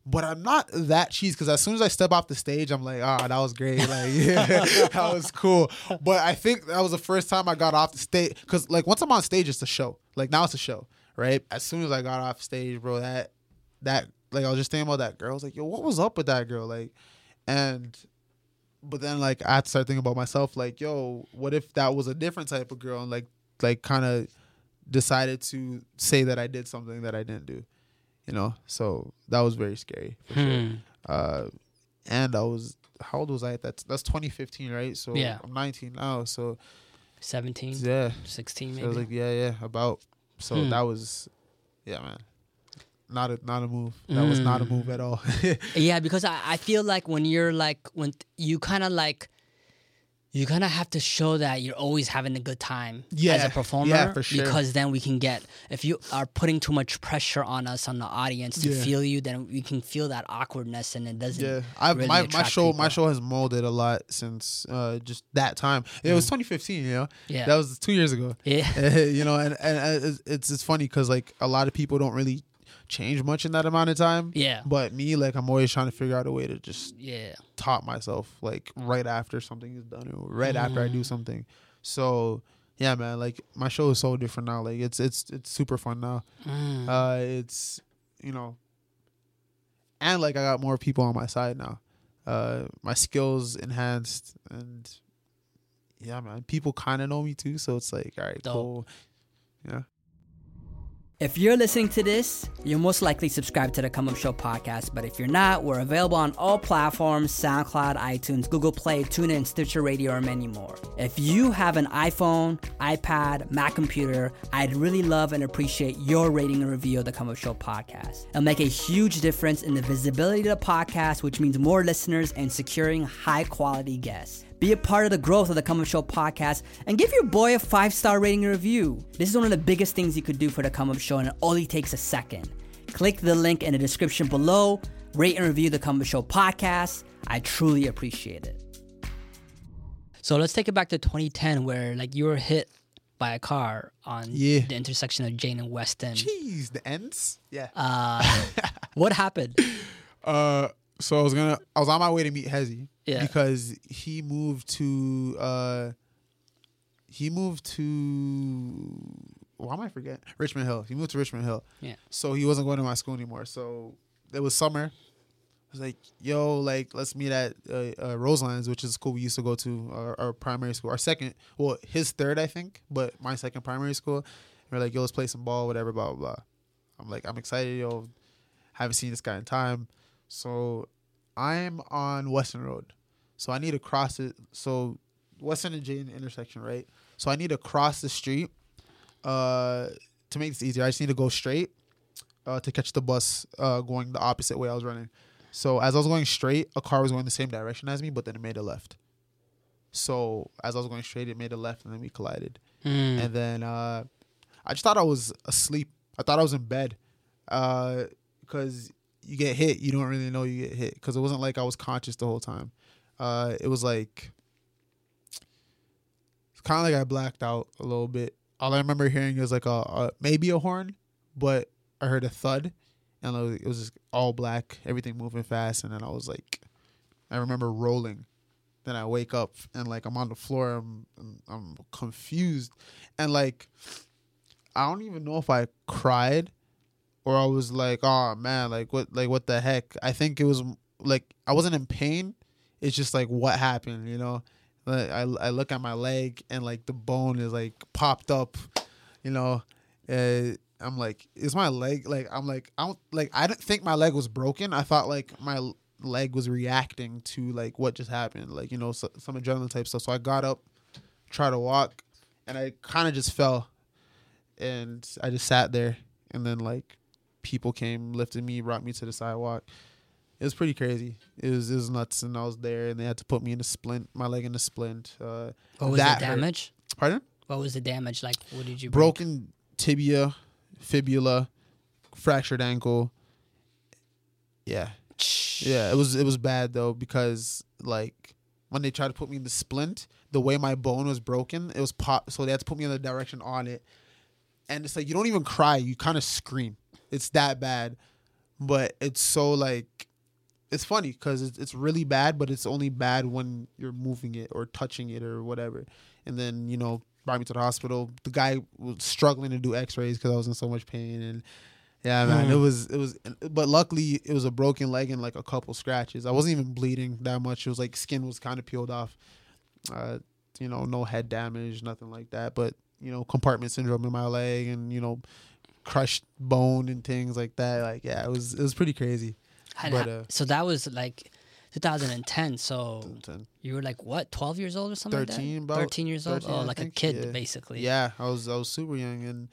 But I'm not that cheesed, because as soon as I step off the stage, I'm like, ah, oh, that was great. Like, yeah, that was cool. But I think that was the first time I got off the stage. Because, like, once I'm on stage, it's a show. Like, now it's a show, right? As soon as I got off stage, bro, that, that, like, I was just thinking about that girl. I was like, yo, what was up with that girl? Like, and... But then, like, I had to start thinking about myself, like, yo, what if that was a different type of girl and, like, like kind of decided to say that I did something that I didn't do, you know? So that was very scary for hmm. sure. Uh, and I was, how old was I? That's, that's twenty fifteen, right? So yeah. I'm nineteen now, so. seventeen? Yeah. sixteen, maybe? So I was like, yeah, yeah, about. So hmm. that was, yeah, man. not a not a move. That mm. was not a move at all. Yeah, because I, I feel like when you're like when you kind of like you kind of have to show that you're always having a good time yeah. as a performer. Yeah, for sure. Because then we can get, if you are putting too much pressure on us, on the audience to yeah. feel you, then we can feel that awkwardness and it doesn't yeah. I've, really my, attract my show, people. My show has molded a lot since uh, just that time. It mm. was twenty fifteen, you know? Yeah. That was two years ago. Yeah. You know, and, and it's, it's funny because like a lot of people don't really change much in that amount of time. Yeah. But me, like, I'm always trying to figure out a way to just yeah top myself, like, right after something is done or right mm. after I do something. So, yeah, man, like, my show is so different now. Like, it's it's it's super fun now. Mm. Uh, it's, you know, and, like, I got more people on my side now. Uh, my skills enhanced and, yeah, man, people kind of know me too. So it's like, all right, Dope. cool. Yeah. If you're listening to this, you're most likely subscribed to the Come Up Show podcast, but if you're not, we're available on all platforms, SoundCloud, iTunes, Google Play, TuneIn, Stitcher Radio, and many more. If you have an iPhone, iPad, Mac computer, I'd really love and appreciate your rating and review of the Come Up Show podcast. It'll make a huge difference in the visibility of the podcast, which means more listeners and securing high-quality guests. Be a part of the growth of the Come Up Show podcast and give your boy a five-star rating and review. This is one of the biggest things you could do for the Come Up Show, and it only takes a second. Click the link in the description below, rate and review the Come Up Show podcast. I truly appreciate it. So let's take it back to twenty ten where like you were hit by a car on yeah. the intersection of Jane and Weston. Jeez, the ends? Yeah. Uh, what happened? Uh, so I was gonna I was on my way to meet Hezzy. Yeah. Because he moved to uh, he moved to why am I forget Richmond Hill. He moved to Richmond Hill. Yeah. So he wasn't going to my school anymore. So it was summer. I was like, yo, like let's meet at uh, uh, Roselines, which is a school we used to go to, our, our primary school, our second, well, his third, I think, but my second primary school. And we're like, yo, let's play some ball, whatever, blah blah blah. I'm like, I'm excited, yo. Haven't seen this guy in time, so. I'm on Weston Road, so I need to cross it. So Weston and Jane intersection, right? So I need to cross the street. Uh, to make this easier, I just need to go straight uh, to catch the bus uh, going the opposite way I was running. So as I was going straight, a car was going the same direction as me, but then it made a left. So as I was going straight, it made a left, and then we collided. Mm. And then uh, I just thought I was asleep. I thought I was in bed uh, because... you get hit, you don't really know you get hit. Because it wasn't like I was conscious the whole time. Uh, it was like... It's kind of like I blacked out a little bit. All I remember hearing was like a, a maybe a horn, but I heard a thud. And it was just all black, everything moving fast. And then I was like... I remember rolling. Then I wake up and like I'm on the floor. I'm, I'm, I'm confused. And like... I don't even know if I cried. Or I was like, oh man, like what, like what the heck? I think it was like I wasn't in pain. It's just like what happened, you know? Like, I I look at my leg and like the bone is like popped up, you know? And I'm like, is my leg like I'm like I don't like I didn't think my leg was broken. I thought like my leg was reacting to like what just happened, like you know so, some adrenaline type stuff. So I got up, tried to walk, and I kind of just fell, and I just sat there, and then like. People came, lifted me, brought me to the sidewalk. It was pretty crazy. It was it was nuts, and I was there, and they had to put me in a splint, my leg in a splint. Uh, what was the damage? Hurt. Pardon? What was the damage? Like, what did you broken break? Tibia, fibula, fractured ankle. Yeah, yeah. It was it was bad though because like when they tried to put me in the splint, the way my bone was broken, it was pop. So they had to put me in the direction on it, and it's like you don't even cry, you kind of scream. It's that bad, but it's so like, it's funny because it's, it's really bad, but it's only bad when you're moving it or touching it or whatever. And then, you know, brought me to the hospital. The guy was struggling to do x-rays because I was in so much pain. And yeah, man, mm. it was, it was, but luckily it was a broken leg and like a couple scratches. I wasn't even bleeding that much. It was like skin was kind of peeled off, uh, you know, no head damage, nothing like that. But, you know, compartment syndrome in my leg and, you know, crushed bone and things like that. Like, yeah, it was it was pretty crazy. But, uh, so that was like twenty ten. So twenty ten. You were like what, twelve years old or something? thirteen, like that? About thirteen years old. thirteen, oh, I like think. A kid, yeah. Basically. Yeah, I was I was super young, and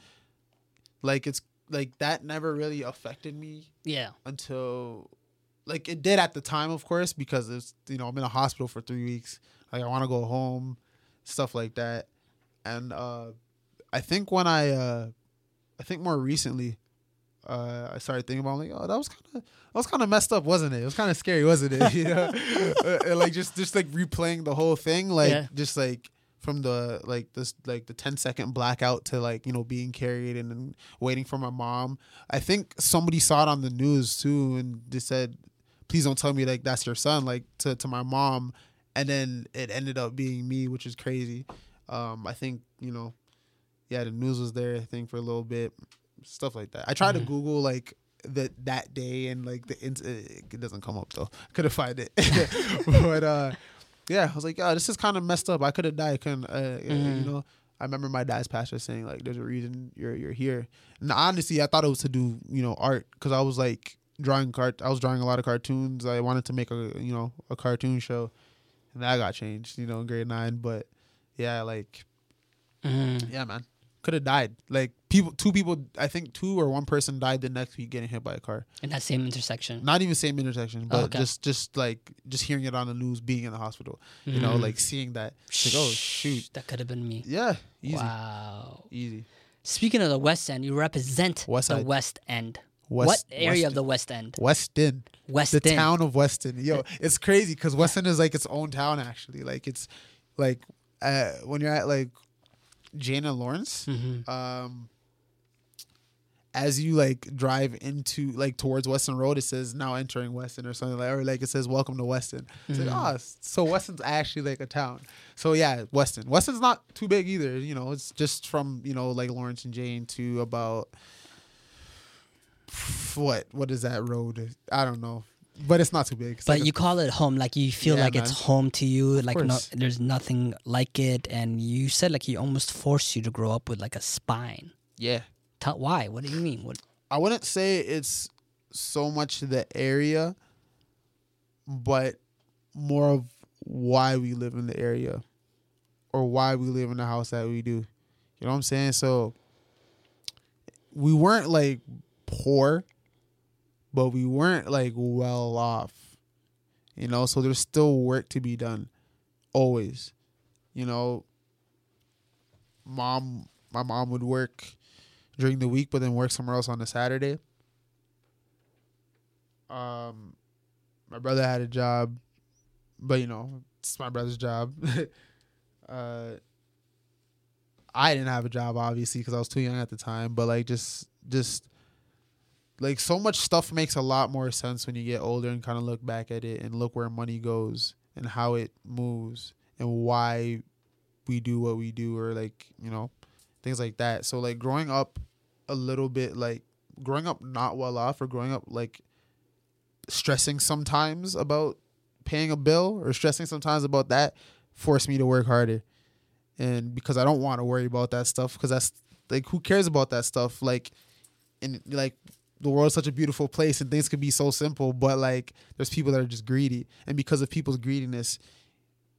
like it's like that never really affected me. Yeah. Until, like, it did at the time, of course, because it's, you know, I'm in a hospital for three weeks. Like, I want to go home, stuff like that. And uh, I think when I, uh, I think more recently, uh, I started thinking about, like, oh, that was kind of, that was kind of messed up, wasn't it? It was kind of scary, wasn't it? You know, and, like just, just like replaying the whole thing, like yeah. just like. From the like this like the ten second blackout to like, you know, being carried and, and waiting for my mom. I think somebody saw it on the news too, and they said, "Please don't tell me like that's your son." Like to, to my mom, and then it ended up being me, which is crazy. Um, I think you know, yeah, the news was there. I think for a little bit, stuff like that. I tried mm-hmm. to Google like the that day and like the it doesn't come up though. Couldn't find it, but. uh Yeah, I was like, oh, this is kind of messed up. I could have died. Couldn't, uh, mm-hmm. You know, I remember my dad's pastor saying, like, there's a reason you're you're here. And honestly, I thought it was to do, you know, art, because I was like drawing cart. I was drawing a lot of cartoons. I wanted to make a, you know, a cartoon show, and that got changed, you know, in grade nine. But yeah, like, mm-hmm. yeah, man, could have died. Like people, two people, I think two or one person died the next week getting hit by a car. In that same intersection. Not even same intersection, but oh, okay. just, just like just hearing it on the news, being in the hospital, mm-hmm. you know, like seeing that. Like, oh shoot, that could have been me. Yeah, easy. Wow, easy. Speaking of the West End, you represent West the West End. West, what area Weston. Of the West End? Weston. Weston. The town of Weston. Yo, it's crazy because Weston is like its own town actually. Like it's like uh, when you're at like. Jane and Lawrence, mm-hmm. um, as you like drive into like towards Weston Road, it says now entering Weston or something like, or like it says welcome to Weston. It's mm-hmm. like, oh, so Weston's actually like a town. So yeah, Weston. Weston's not too big either. You know, it's just from you know like Lawrence and Jane to about what what is that road? I don't know. But it's not too big. It's but like you call it home, like you feel yeah, like man. It's home to you. Like no, there's nothing like it. And you said like he almost forced you to grow up with like a spine. Yeah. Tell, why? What do you mean? What? I wouldn't say it's so much the area, but more of why we live in the area, or why we live in the house that we do. You know what I'm saying? So we weren't like poor. But we weren't, like, well off, you know? So there's still work to be done, always. You know, mom, my mom would work during the week, but then work somewhere else on a Saturday. Um, my brother had a job, but, you know, it's my brother's job. uh, I didn't have a job, obviously, because I was too young at the time. But, like, just just... Like, so much stuff makes a lot more sense when you get older and kind of look back at it and look where money goes and how it moves and why we do what we do, or, like, you know, things like that. So, like, growing up a little bit, like, growing up not well off, or growing up, like, stressing sometimes about paying a bill or stressing sometimes about that forced me to work harder. And because I don't want to worry about that stuff, because that's, like, who cares about that stuff? Like, and, like... The world is such a beautiful place and things can be so simple, but like there's people that are just greedy, and because of people's greediness,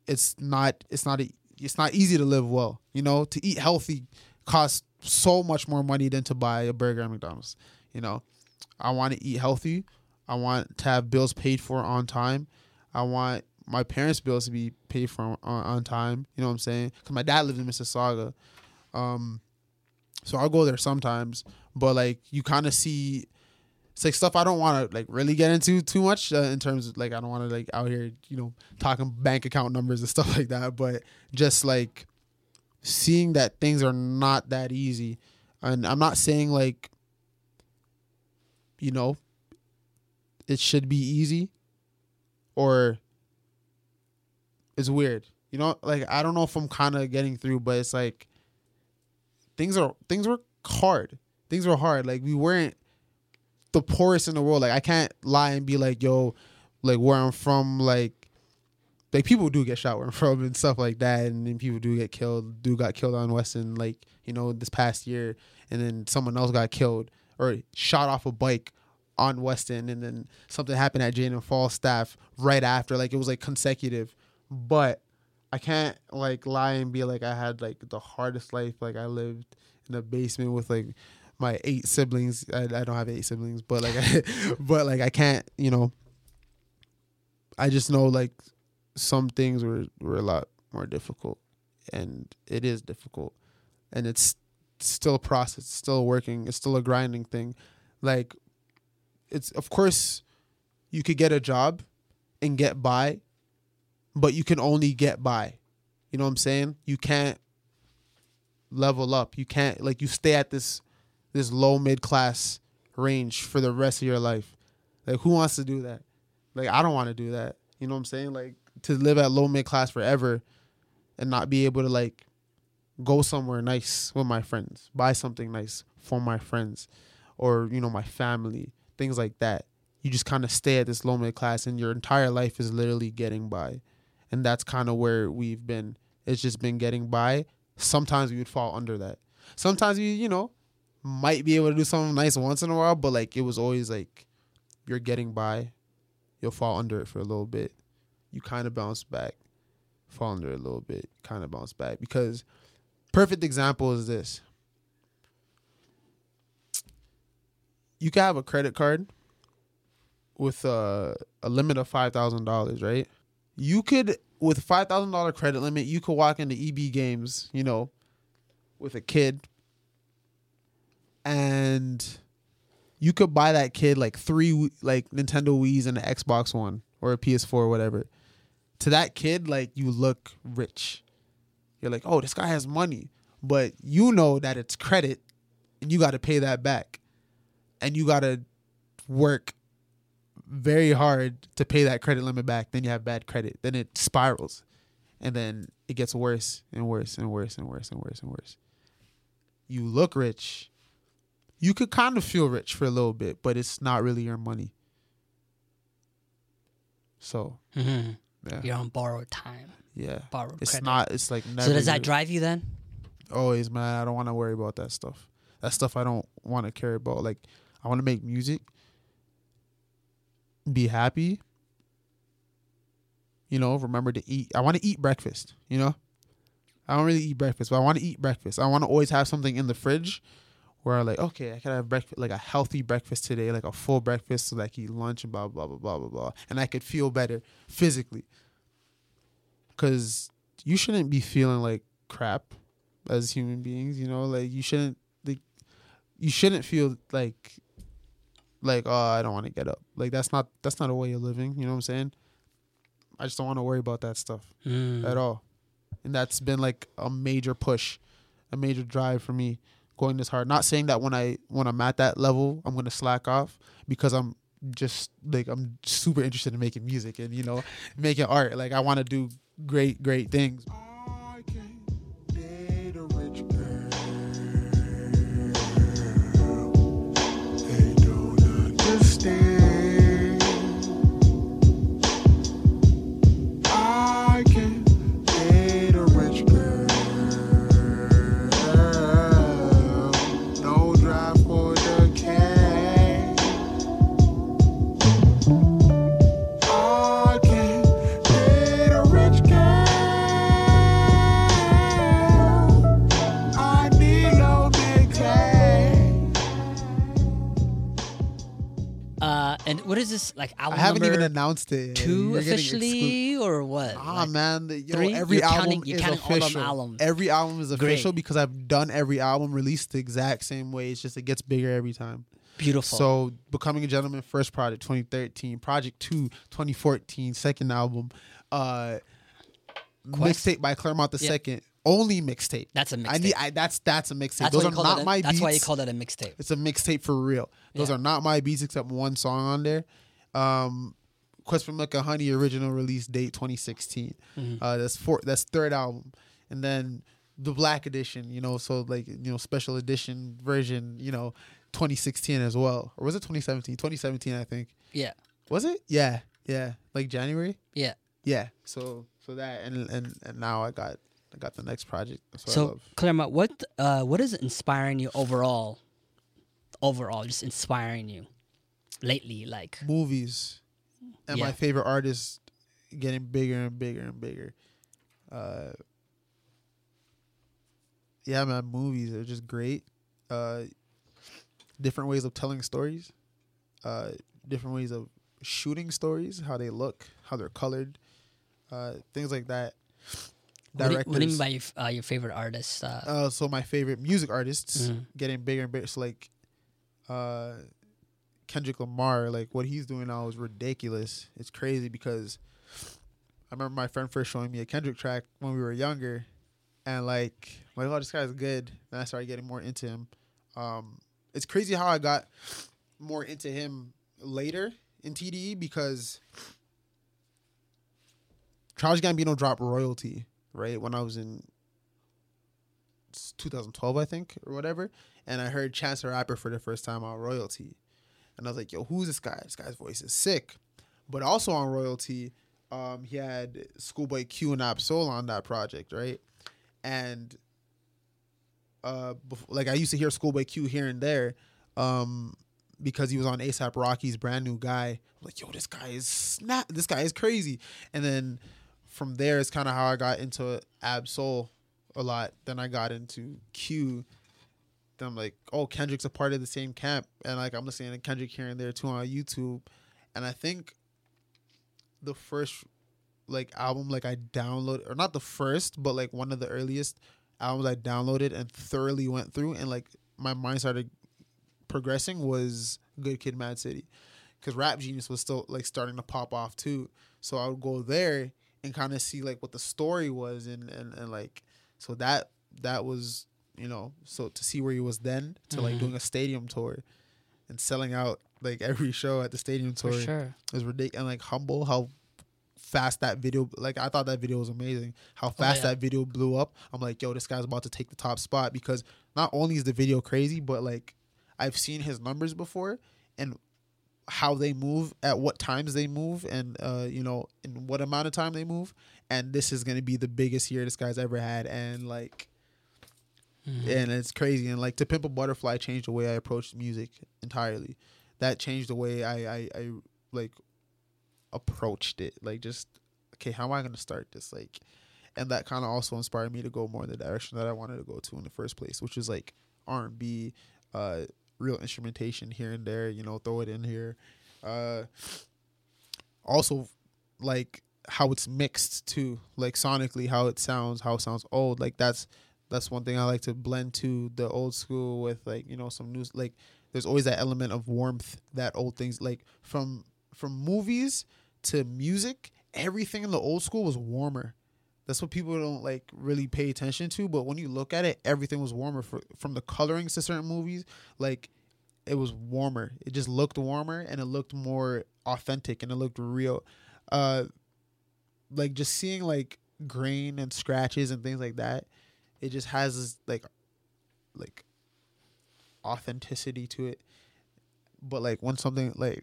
it's not it's not a, it's not easy to live well. You know, to eat healthy costs so much more money than to buy a burger at McDonald's. You know, I want to eat healthy. I want to have bills paid for on time. I want my parents' bills to be paid for on, on time. You know what I'm saying? Because my dad lived in Mississauga, um, so I'll go there sometimes. But like you kind of see. It's like stuff I don't want to like really get into too much uh, in terms of like I don't want to like out here, you know, talking bank account numbers and stuff like that. But just like seeing that things are not that easy. And I'm not saying like, you know, it should be easy, or it's weird. You know, like I don't know if I'm kind of getting through, but it's like things are things were hard. Things were hard. Like we weren't the poorest in the world. Like I can't lie and be like, yo, like where I'm from, like like people do get shot where I'm from and stuff like that, and then people do get killed. Dude got killed on Weston, like, you know, this past year, and then someone else got killed or shot off a bike on Weston, and then something happened at Jane and Falstaff right after. Like it was like consecutive. But I can't like lie and be like I had like the hardest life. Like I lived in the basement with like my eight siblings. I, I don't have eight siblings, but like, I, but like I can't, you know, I just know like some things were, were a lot more difficult, and it is difficult, and it's still a process, it's still working, it's still a grinding thing. Like, it's, of course you could get a job and get by, but you can only get by, you know what I'm saying? You can't level up. You can't, like, you stay at this this low mid-class range for the rest of your life. Like, who wants to do that? Like, I don't want to do that. You know what I'm saying? Like, to live at low mid-class forever and not be able to, like, go somewhere nice with my friends, buy something nice for my friends or, you know, my family, things like that. You just kind of stay at this low mid-class and your entire life is literally getting by. And that's kind of where we've been. It's just been getting by. Sometimes we would fall under that. Sometimes we, you know, might be able to do something nice once in a while, but, like, it was always, like, you're getting by. You'll fall under it for a little bit. You kind of bounce back. Fall under it a little bit. Kind of bounce back. Because perfect example is this. You can have a credit card with a, a limit of five thousand dollars, right? You could... With a five thousand dollars credit limit, you could walk into E B Games, you know, with a kid. And you could buy that kid, like, three, like, Nintendo Wii's and an Xbox One or a P S four or whatever. To that kid, like, you look rich. You're like, oh, this guy has money. But you know that it's credit, and you got to pay that back. And you got to work very hard to pay that credit limit back. Then you have bad credit. Then it spirals, and then it gets worse and worse and worse and worse and worse and worse. You look rich. You could kind of feel rich for a little bit, but it's not really your money. So mm-hmm. yeah. You're on borrowed time. Yeah, borrowed it's credit. Not. It's like never. So does that really drive you then? Always, man. I don't want to worry about that stuff. That stuff I don't want to care about. Like, I want to make music. Be happy, you know, remember to eat. I want to eat breakfast, you know. I don't really eat breakfast, but I want to eat breakfast. I want to always have something in the fridge where I'm like, okay, I can have breakfast, like a healthy breakfast today, like a full breakfast, so that I can eat lunch and blah, blah, blah, blah, blah, blah. And I could feel better physically. Because you shouldn't be feeling like crap as human beings, you know. Like, you shouldn't, like, you shouldn't feel like, Like, oh, I don't want to get up. Like, that's not that's not a way of living. You know what I'm saying? I just don't want to worry about that stuff mm. at all. And that's been, like, a major push, a major drive for me going this hard. Not saying that when, I, when I'm at that level, I'm going to slack off, because I'm just, like, I'm super interested in making music and, you know, making art. Like, I want to do great, great things. And what is this, like, album I haven't even announced it. Two officially, or what? Ah, like, man. The, yo, three? Every you're album counting, you're is counting official. All them albums. Every album is official. Great. Because I've done every album, released the exact same way. It's just it gets bigger every time. Beautiful. So, Becoming a Gentleman, first project, twenty thirteen. Project two, twenty fourteen, second album. Uh, mixtape by Clairmont the yep. Second. Only mixtape. That's a mixtape. I need. I, that's that's a mixtape. Those are not a, my that's beats. That's why you call that a mixtape. It's a mixtape for real. Those yeah. are not my beats except one song on there. Um, Quest for Milk and Honey, original release date twenty sixteen. Mm-hmm. Uh, that's four. That's third album, and then the Black Edition. You know, so like you know, special edition version. You know, twenty sixteen as well, or was it twenty seventeen? twenty seventeen, I think. Yeah. Was it? Yeah, yeah. Like January. Yeah. Yeah. So so that and and, and now I got. I got the next project. That's so, Clairmont, what uh, what is inspiring you overall? Overall, just inspiring you lately, like movies and yeah. my favorite artists getting bigger and bigger and bigger. Uh, yeah, man, movies are just great. Uh, different ways of telling stories, uh, different ways of shooting stories, how they look, how they're colored, uh, things like that. Directors. What do you mean by your, uh, your favorite artists? Uh, uh, so my favorite music artists mm-hmm. getting bigger and bigger. So like uh, Kendrick Lamar, like what he's doing now is ridiculous. It's crazy because I remember my friend first showing me a Kendrick track when we were younger. And like, I'm like, oh, this guy's good. And I started getting more into him. Um, it's crazy how I got more into him later in T D E because Childish Gambino dropped Royalty, right? When I was in twenty twelve, I think, or whatever. And I heard Chance the Rapper for the first time on Royalty. And I was like, yo, who's this guy? This guy's voice is sick. But also on Royalty, um, he had Schoolboy Q and Ab Soul on that project, right? And uh, before, like I used to hear Schoolboy Q here and there um, because he was on ASAP Rocky's Brand New Guy. I'm like, yo, this guy is snap. This guy is crazy. And then from there is kind of how I got into Ab Soul a lot. Then I got into Q. Then I'm like, oh, Kendrick's a part of the same camp. And like I'm listening to Kendrick here and there too on YouTube. And I think the first like album like I downloaded, or not the first, but like one of the earliest albums I downloaded and thoroughly went through and like my mind started progressing was Good Kid Mad City, because Rap Genius was still like starting to pop off too. So I would go there and kind of see like what the story was and, and, and like so that that was, you know, so to see where he was then to mm-hmm. like doing a stadium tour and selling out like every show at the stadium tour. For sure. It was ridiculous. And like humble how fast that video, like I thought that video was amazing how fast oh, yeah. that video blew up. I'm like, yo, this guy's about to take the top spot, because not only is the video crazy, but like I've seen his numbers before and how they move, at what times they move, and uh you know, in what amount of time they move. And this is going to be the biggest year this guy's ever had. And like mm-hmm. and it's crazy. And like To Pimp a Butterfly changed the way I approached music entirely. That changed the way I I, I like approached it, like just okay, how am I going to start this, like, and that kind of also inspired me to go more in the direction that I wanted to go to in the first place, which is like R and B, uh real instrumentation here and there, you know, throw it in here, uh also like how it's mixed too, like sonically, how it sounds, how it sounds old, like that's that's one thing I like to blend to the old school with, like, you know, some new, like there's always that element of warmth that old things, like from from movies to music, everything in the old school was warmer. That's what people don't like really pay attention to. But when you look at it, everything was warmer, for, from the colorings to certain movies. Like it was warmer. It just looked warmer and it looked more authentic and it looked real. Uh, like just seeing like grain and scratches and things like that. It just has this like, like authenticity to it. But like when something like,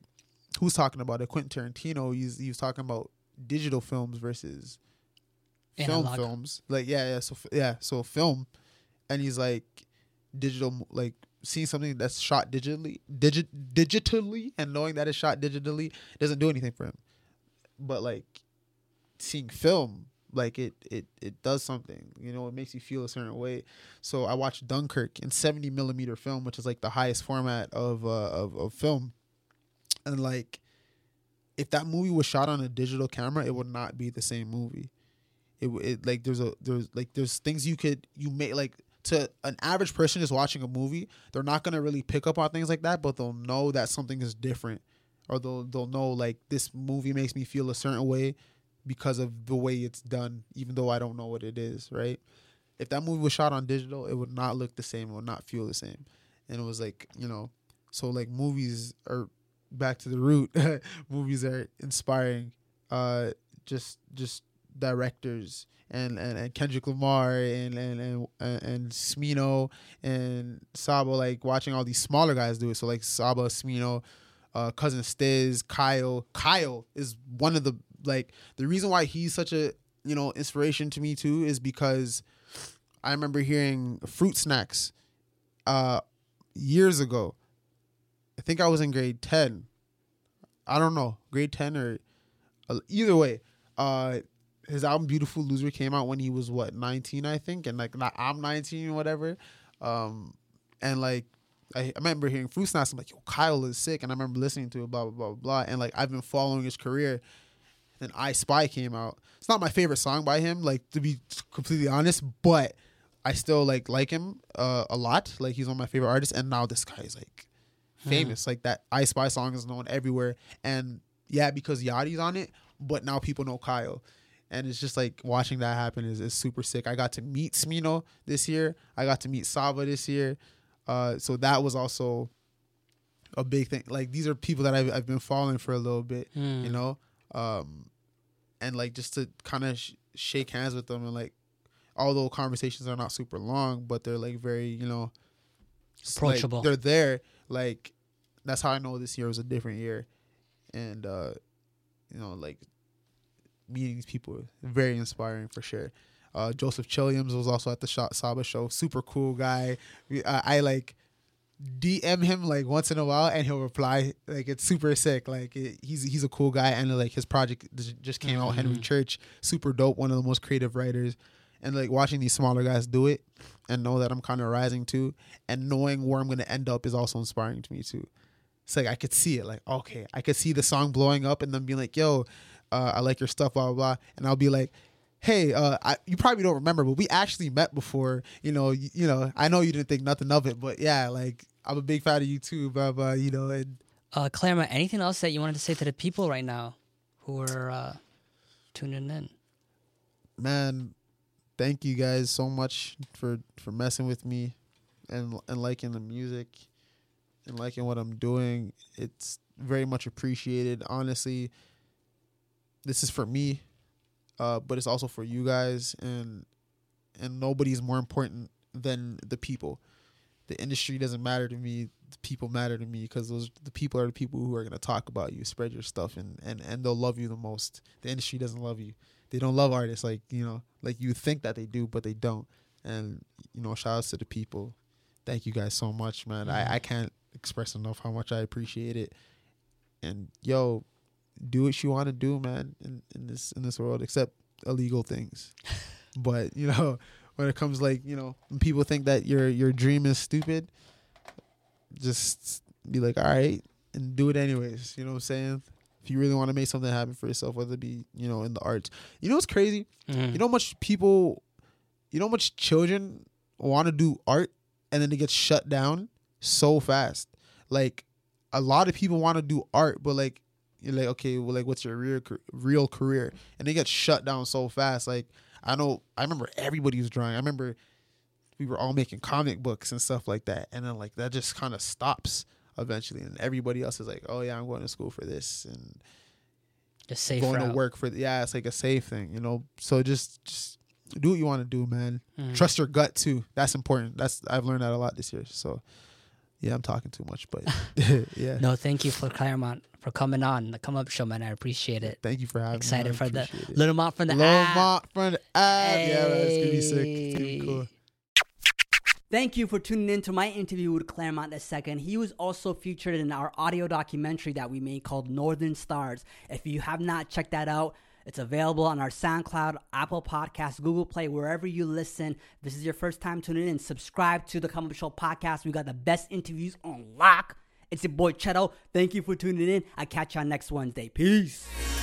who's talking about it? Quentin Tarantino. He's, he was talking about digital films versus film analog. films. Like, yeah, yeah. So, yeah. So film. And he's like digital, like seeing something that's shot digitally, digi- digitally and knowing that it's shot digitally doesn't do anything for him. But like seeing film, like it, it, it does something, you know, it makes you feel a certain way. So I watched Dunkirk in seventy millimeter film, which is like the highest format of, uh, of, of film. And like, if that movie was shot on a digital camera, it would not be the same movie. It, it like there's a there's like there's things you could you make like to an average person just watching a movie, they're not gonna really pick up on things like that, but they'll know that something is different, or they'll they'll know like this movie makes me feel a certain way because of the way it's done, even though I don't know what it is, right? If that movie was shot on digital, it would not look the same, it would not feel the same, and it was like, you know, so like movies are. Back to the root, movies are inspiring. Uh, just just directors and, and, and Kendrick Lamar and and and, and Smino and Saba. Like watching all these smaller guys do it. So like Saba, Smino, uh, Cousin Stiz, Kyle. Kyle is one of the like the reason why he's such a, you know, inspiration to me too is because I remember hearing Fruit Snacks, uh, years ago. I think I was in grade ten. I don't know. Grade ten or uh, either way. Uh, his album Beautiful Loser came out when he was, what, nineteen, I think? And, like, I'm nineteen or whatever. Um, and, like, I, I remember hearing Fruit Snacks. I'm like, yo, Kyle is sick. And I remember listening to it, blah, blah, blah, blah. And, like, I've been following his career. Then I Spy came out. It's not my favorite song by him, like, to be completely honest, but I still, like, like him uh, a lot. Like, he's one of my favorite artists. And now this guy is, like, famous. Hmm. Like, that I Spy song is known everywhere. And, yeah, because Yachty's on it, but now people know Kyle. And it's just, like, watching that happen is, is super sick. I got to meet Smino this year. I got to meet Saba this year. Uh, so that was also a big thing. Like, these are people that I've, I've been following for a little bit, mm. you know? Um, and, like, just to kind of sh- shake hands with them. And, like, although conversations are not super long, but they're, like, very, you know, approachable. Like, they're there. Like, that's how I know this year was a different year. And, uh, you know, like, meeting these people, very inspiring for sure. Uh, Joseph Chilliams was also at the Sh- Saba show. Super cool guy. We, uh, I like D M him like once in a while, and he'll reply. Like, it's super sick. Like, it, he's he's a cool guy, and like his project just came mm-hmm. out. Henry Church, super dope. One of the most creative writers, and like watching these smaller guys do it, and know that I'm kind of rising too, and knowing where I'm going to end up is also inspiring to me too. It's like I could see it. Like, okay, I could see the song blowing up, and then being like, yo, uh, I like your stuff, blah blah blah, and I'll be like, hey, uh, I, you probably don't remember, but we actually met before. You know, you, you know, I know you didn't think nothing of it, but yeah, like I'm a big fan of you too, blah blah. You know, and uh, Clairmont, anything else that you wanted to say to the people right now who are uh, tuning in? Man, thank you guys so much for, for messing with me, and and liking the music, and liking what I'm doing. It's very much appreciated. Honestly, this is for me. Uh, but it's also for you guys, and and nobody's more important than the people. The industry doesn't matter to me. The people matter to me, because those the people are the people who are going to talk about you, spread your stuff, and, and, and they'll love you the most. The industry doesn't love you. They don't love artists like, you know, like you think that they do, but they don't. And, you know, shout outs to the people. Thank you guys so much, man. Mm-hmm. I, I can't express enough how much I appreciate it. And, yo, do what you want to do, man, in, in this in this world, except illegal things. But, you know, when it comes, like, you know, when people think that your your dream is stupid, just be like, all right, and do it anyways. You know what I'm saying? If you really want to make something happen for yourself, whether it be, you know, in the arts. You know what's crazy? Mm-hmm. You know how much people, you know how much children want to do art, and then it gets shut down so fast. Like, a lot of people want to do art, but, like, you're like, okay, well, like, what's your real, real career? And they get shut down so fast. Like, I know, I remember everybody was drawing. I remember we were all making comic books and stuff like that. And then, like, that just kind of stops eventually. And everybody else is like, oh, yeah, I'm going to school for this. And just safe going route. To work for, the, yeah, it's like a safe thing, you know? So just, just do what you want to do, man. Mm. Trust your gut, too. That's important. That's I've learned that a lot this year. So, yeah, I'm talking too much, but yeah. No, thank you for Claremont. For coming on the Come Up Show, man. I appreciate it. Thank you for having Excited me. Excited for the it. Lil Mont from the Lil app. Lil Mont from the app. Hey. Yeah, man, it's going to be sick. It's going to be cool. Thank you for tuning in to my interview with Clairmont the second. He was also featured in our audio documentary that we made called Northern Stars. If you have not checked that out, it's available on our SoundCloud, Apple Podcasts, Google Play, wherever you listen. If this is your first time tuning in, subscribe to the Come Up Show podcast. We got the best interviews on lock. It's your boy Cheto. Thank you for tuning in. I'll catch y'all next Wednesday. Peace.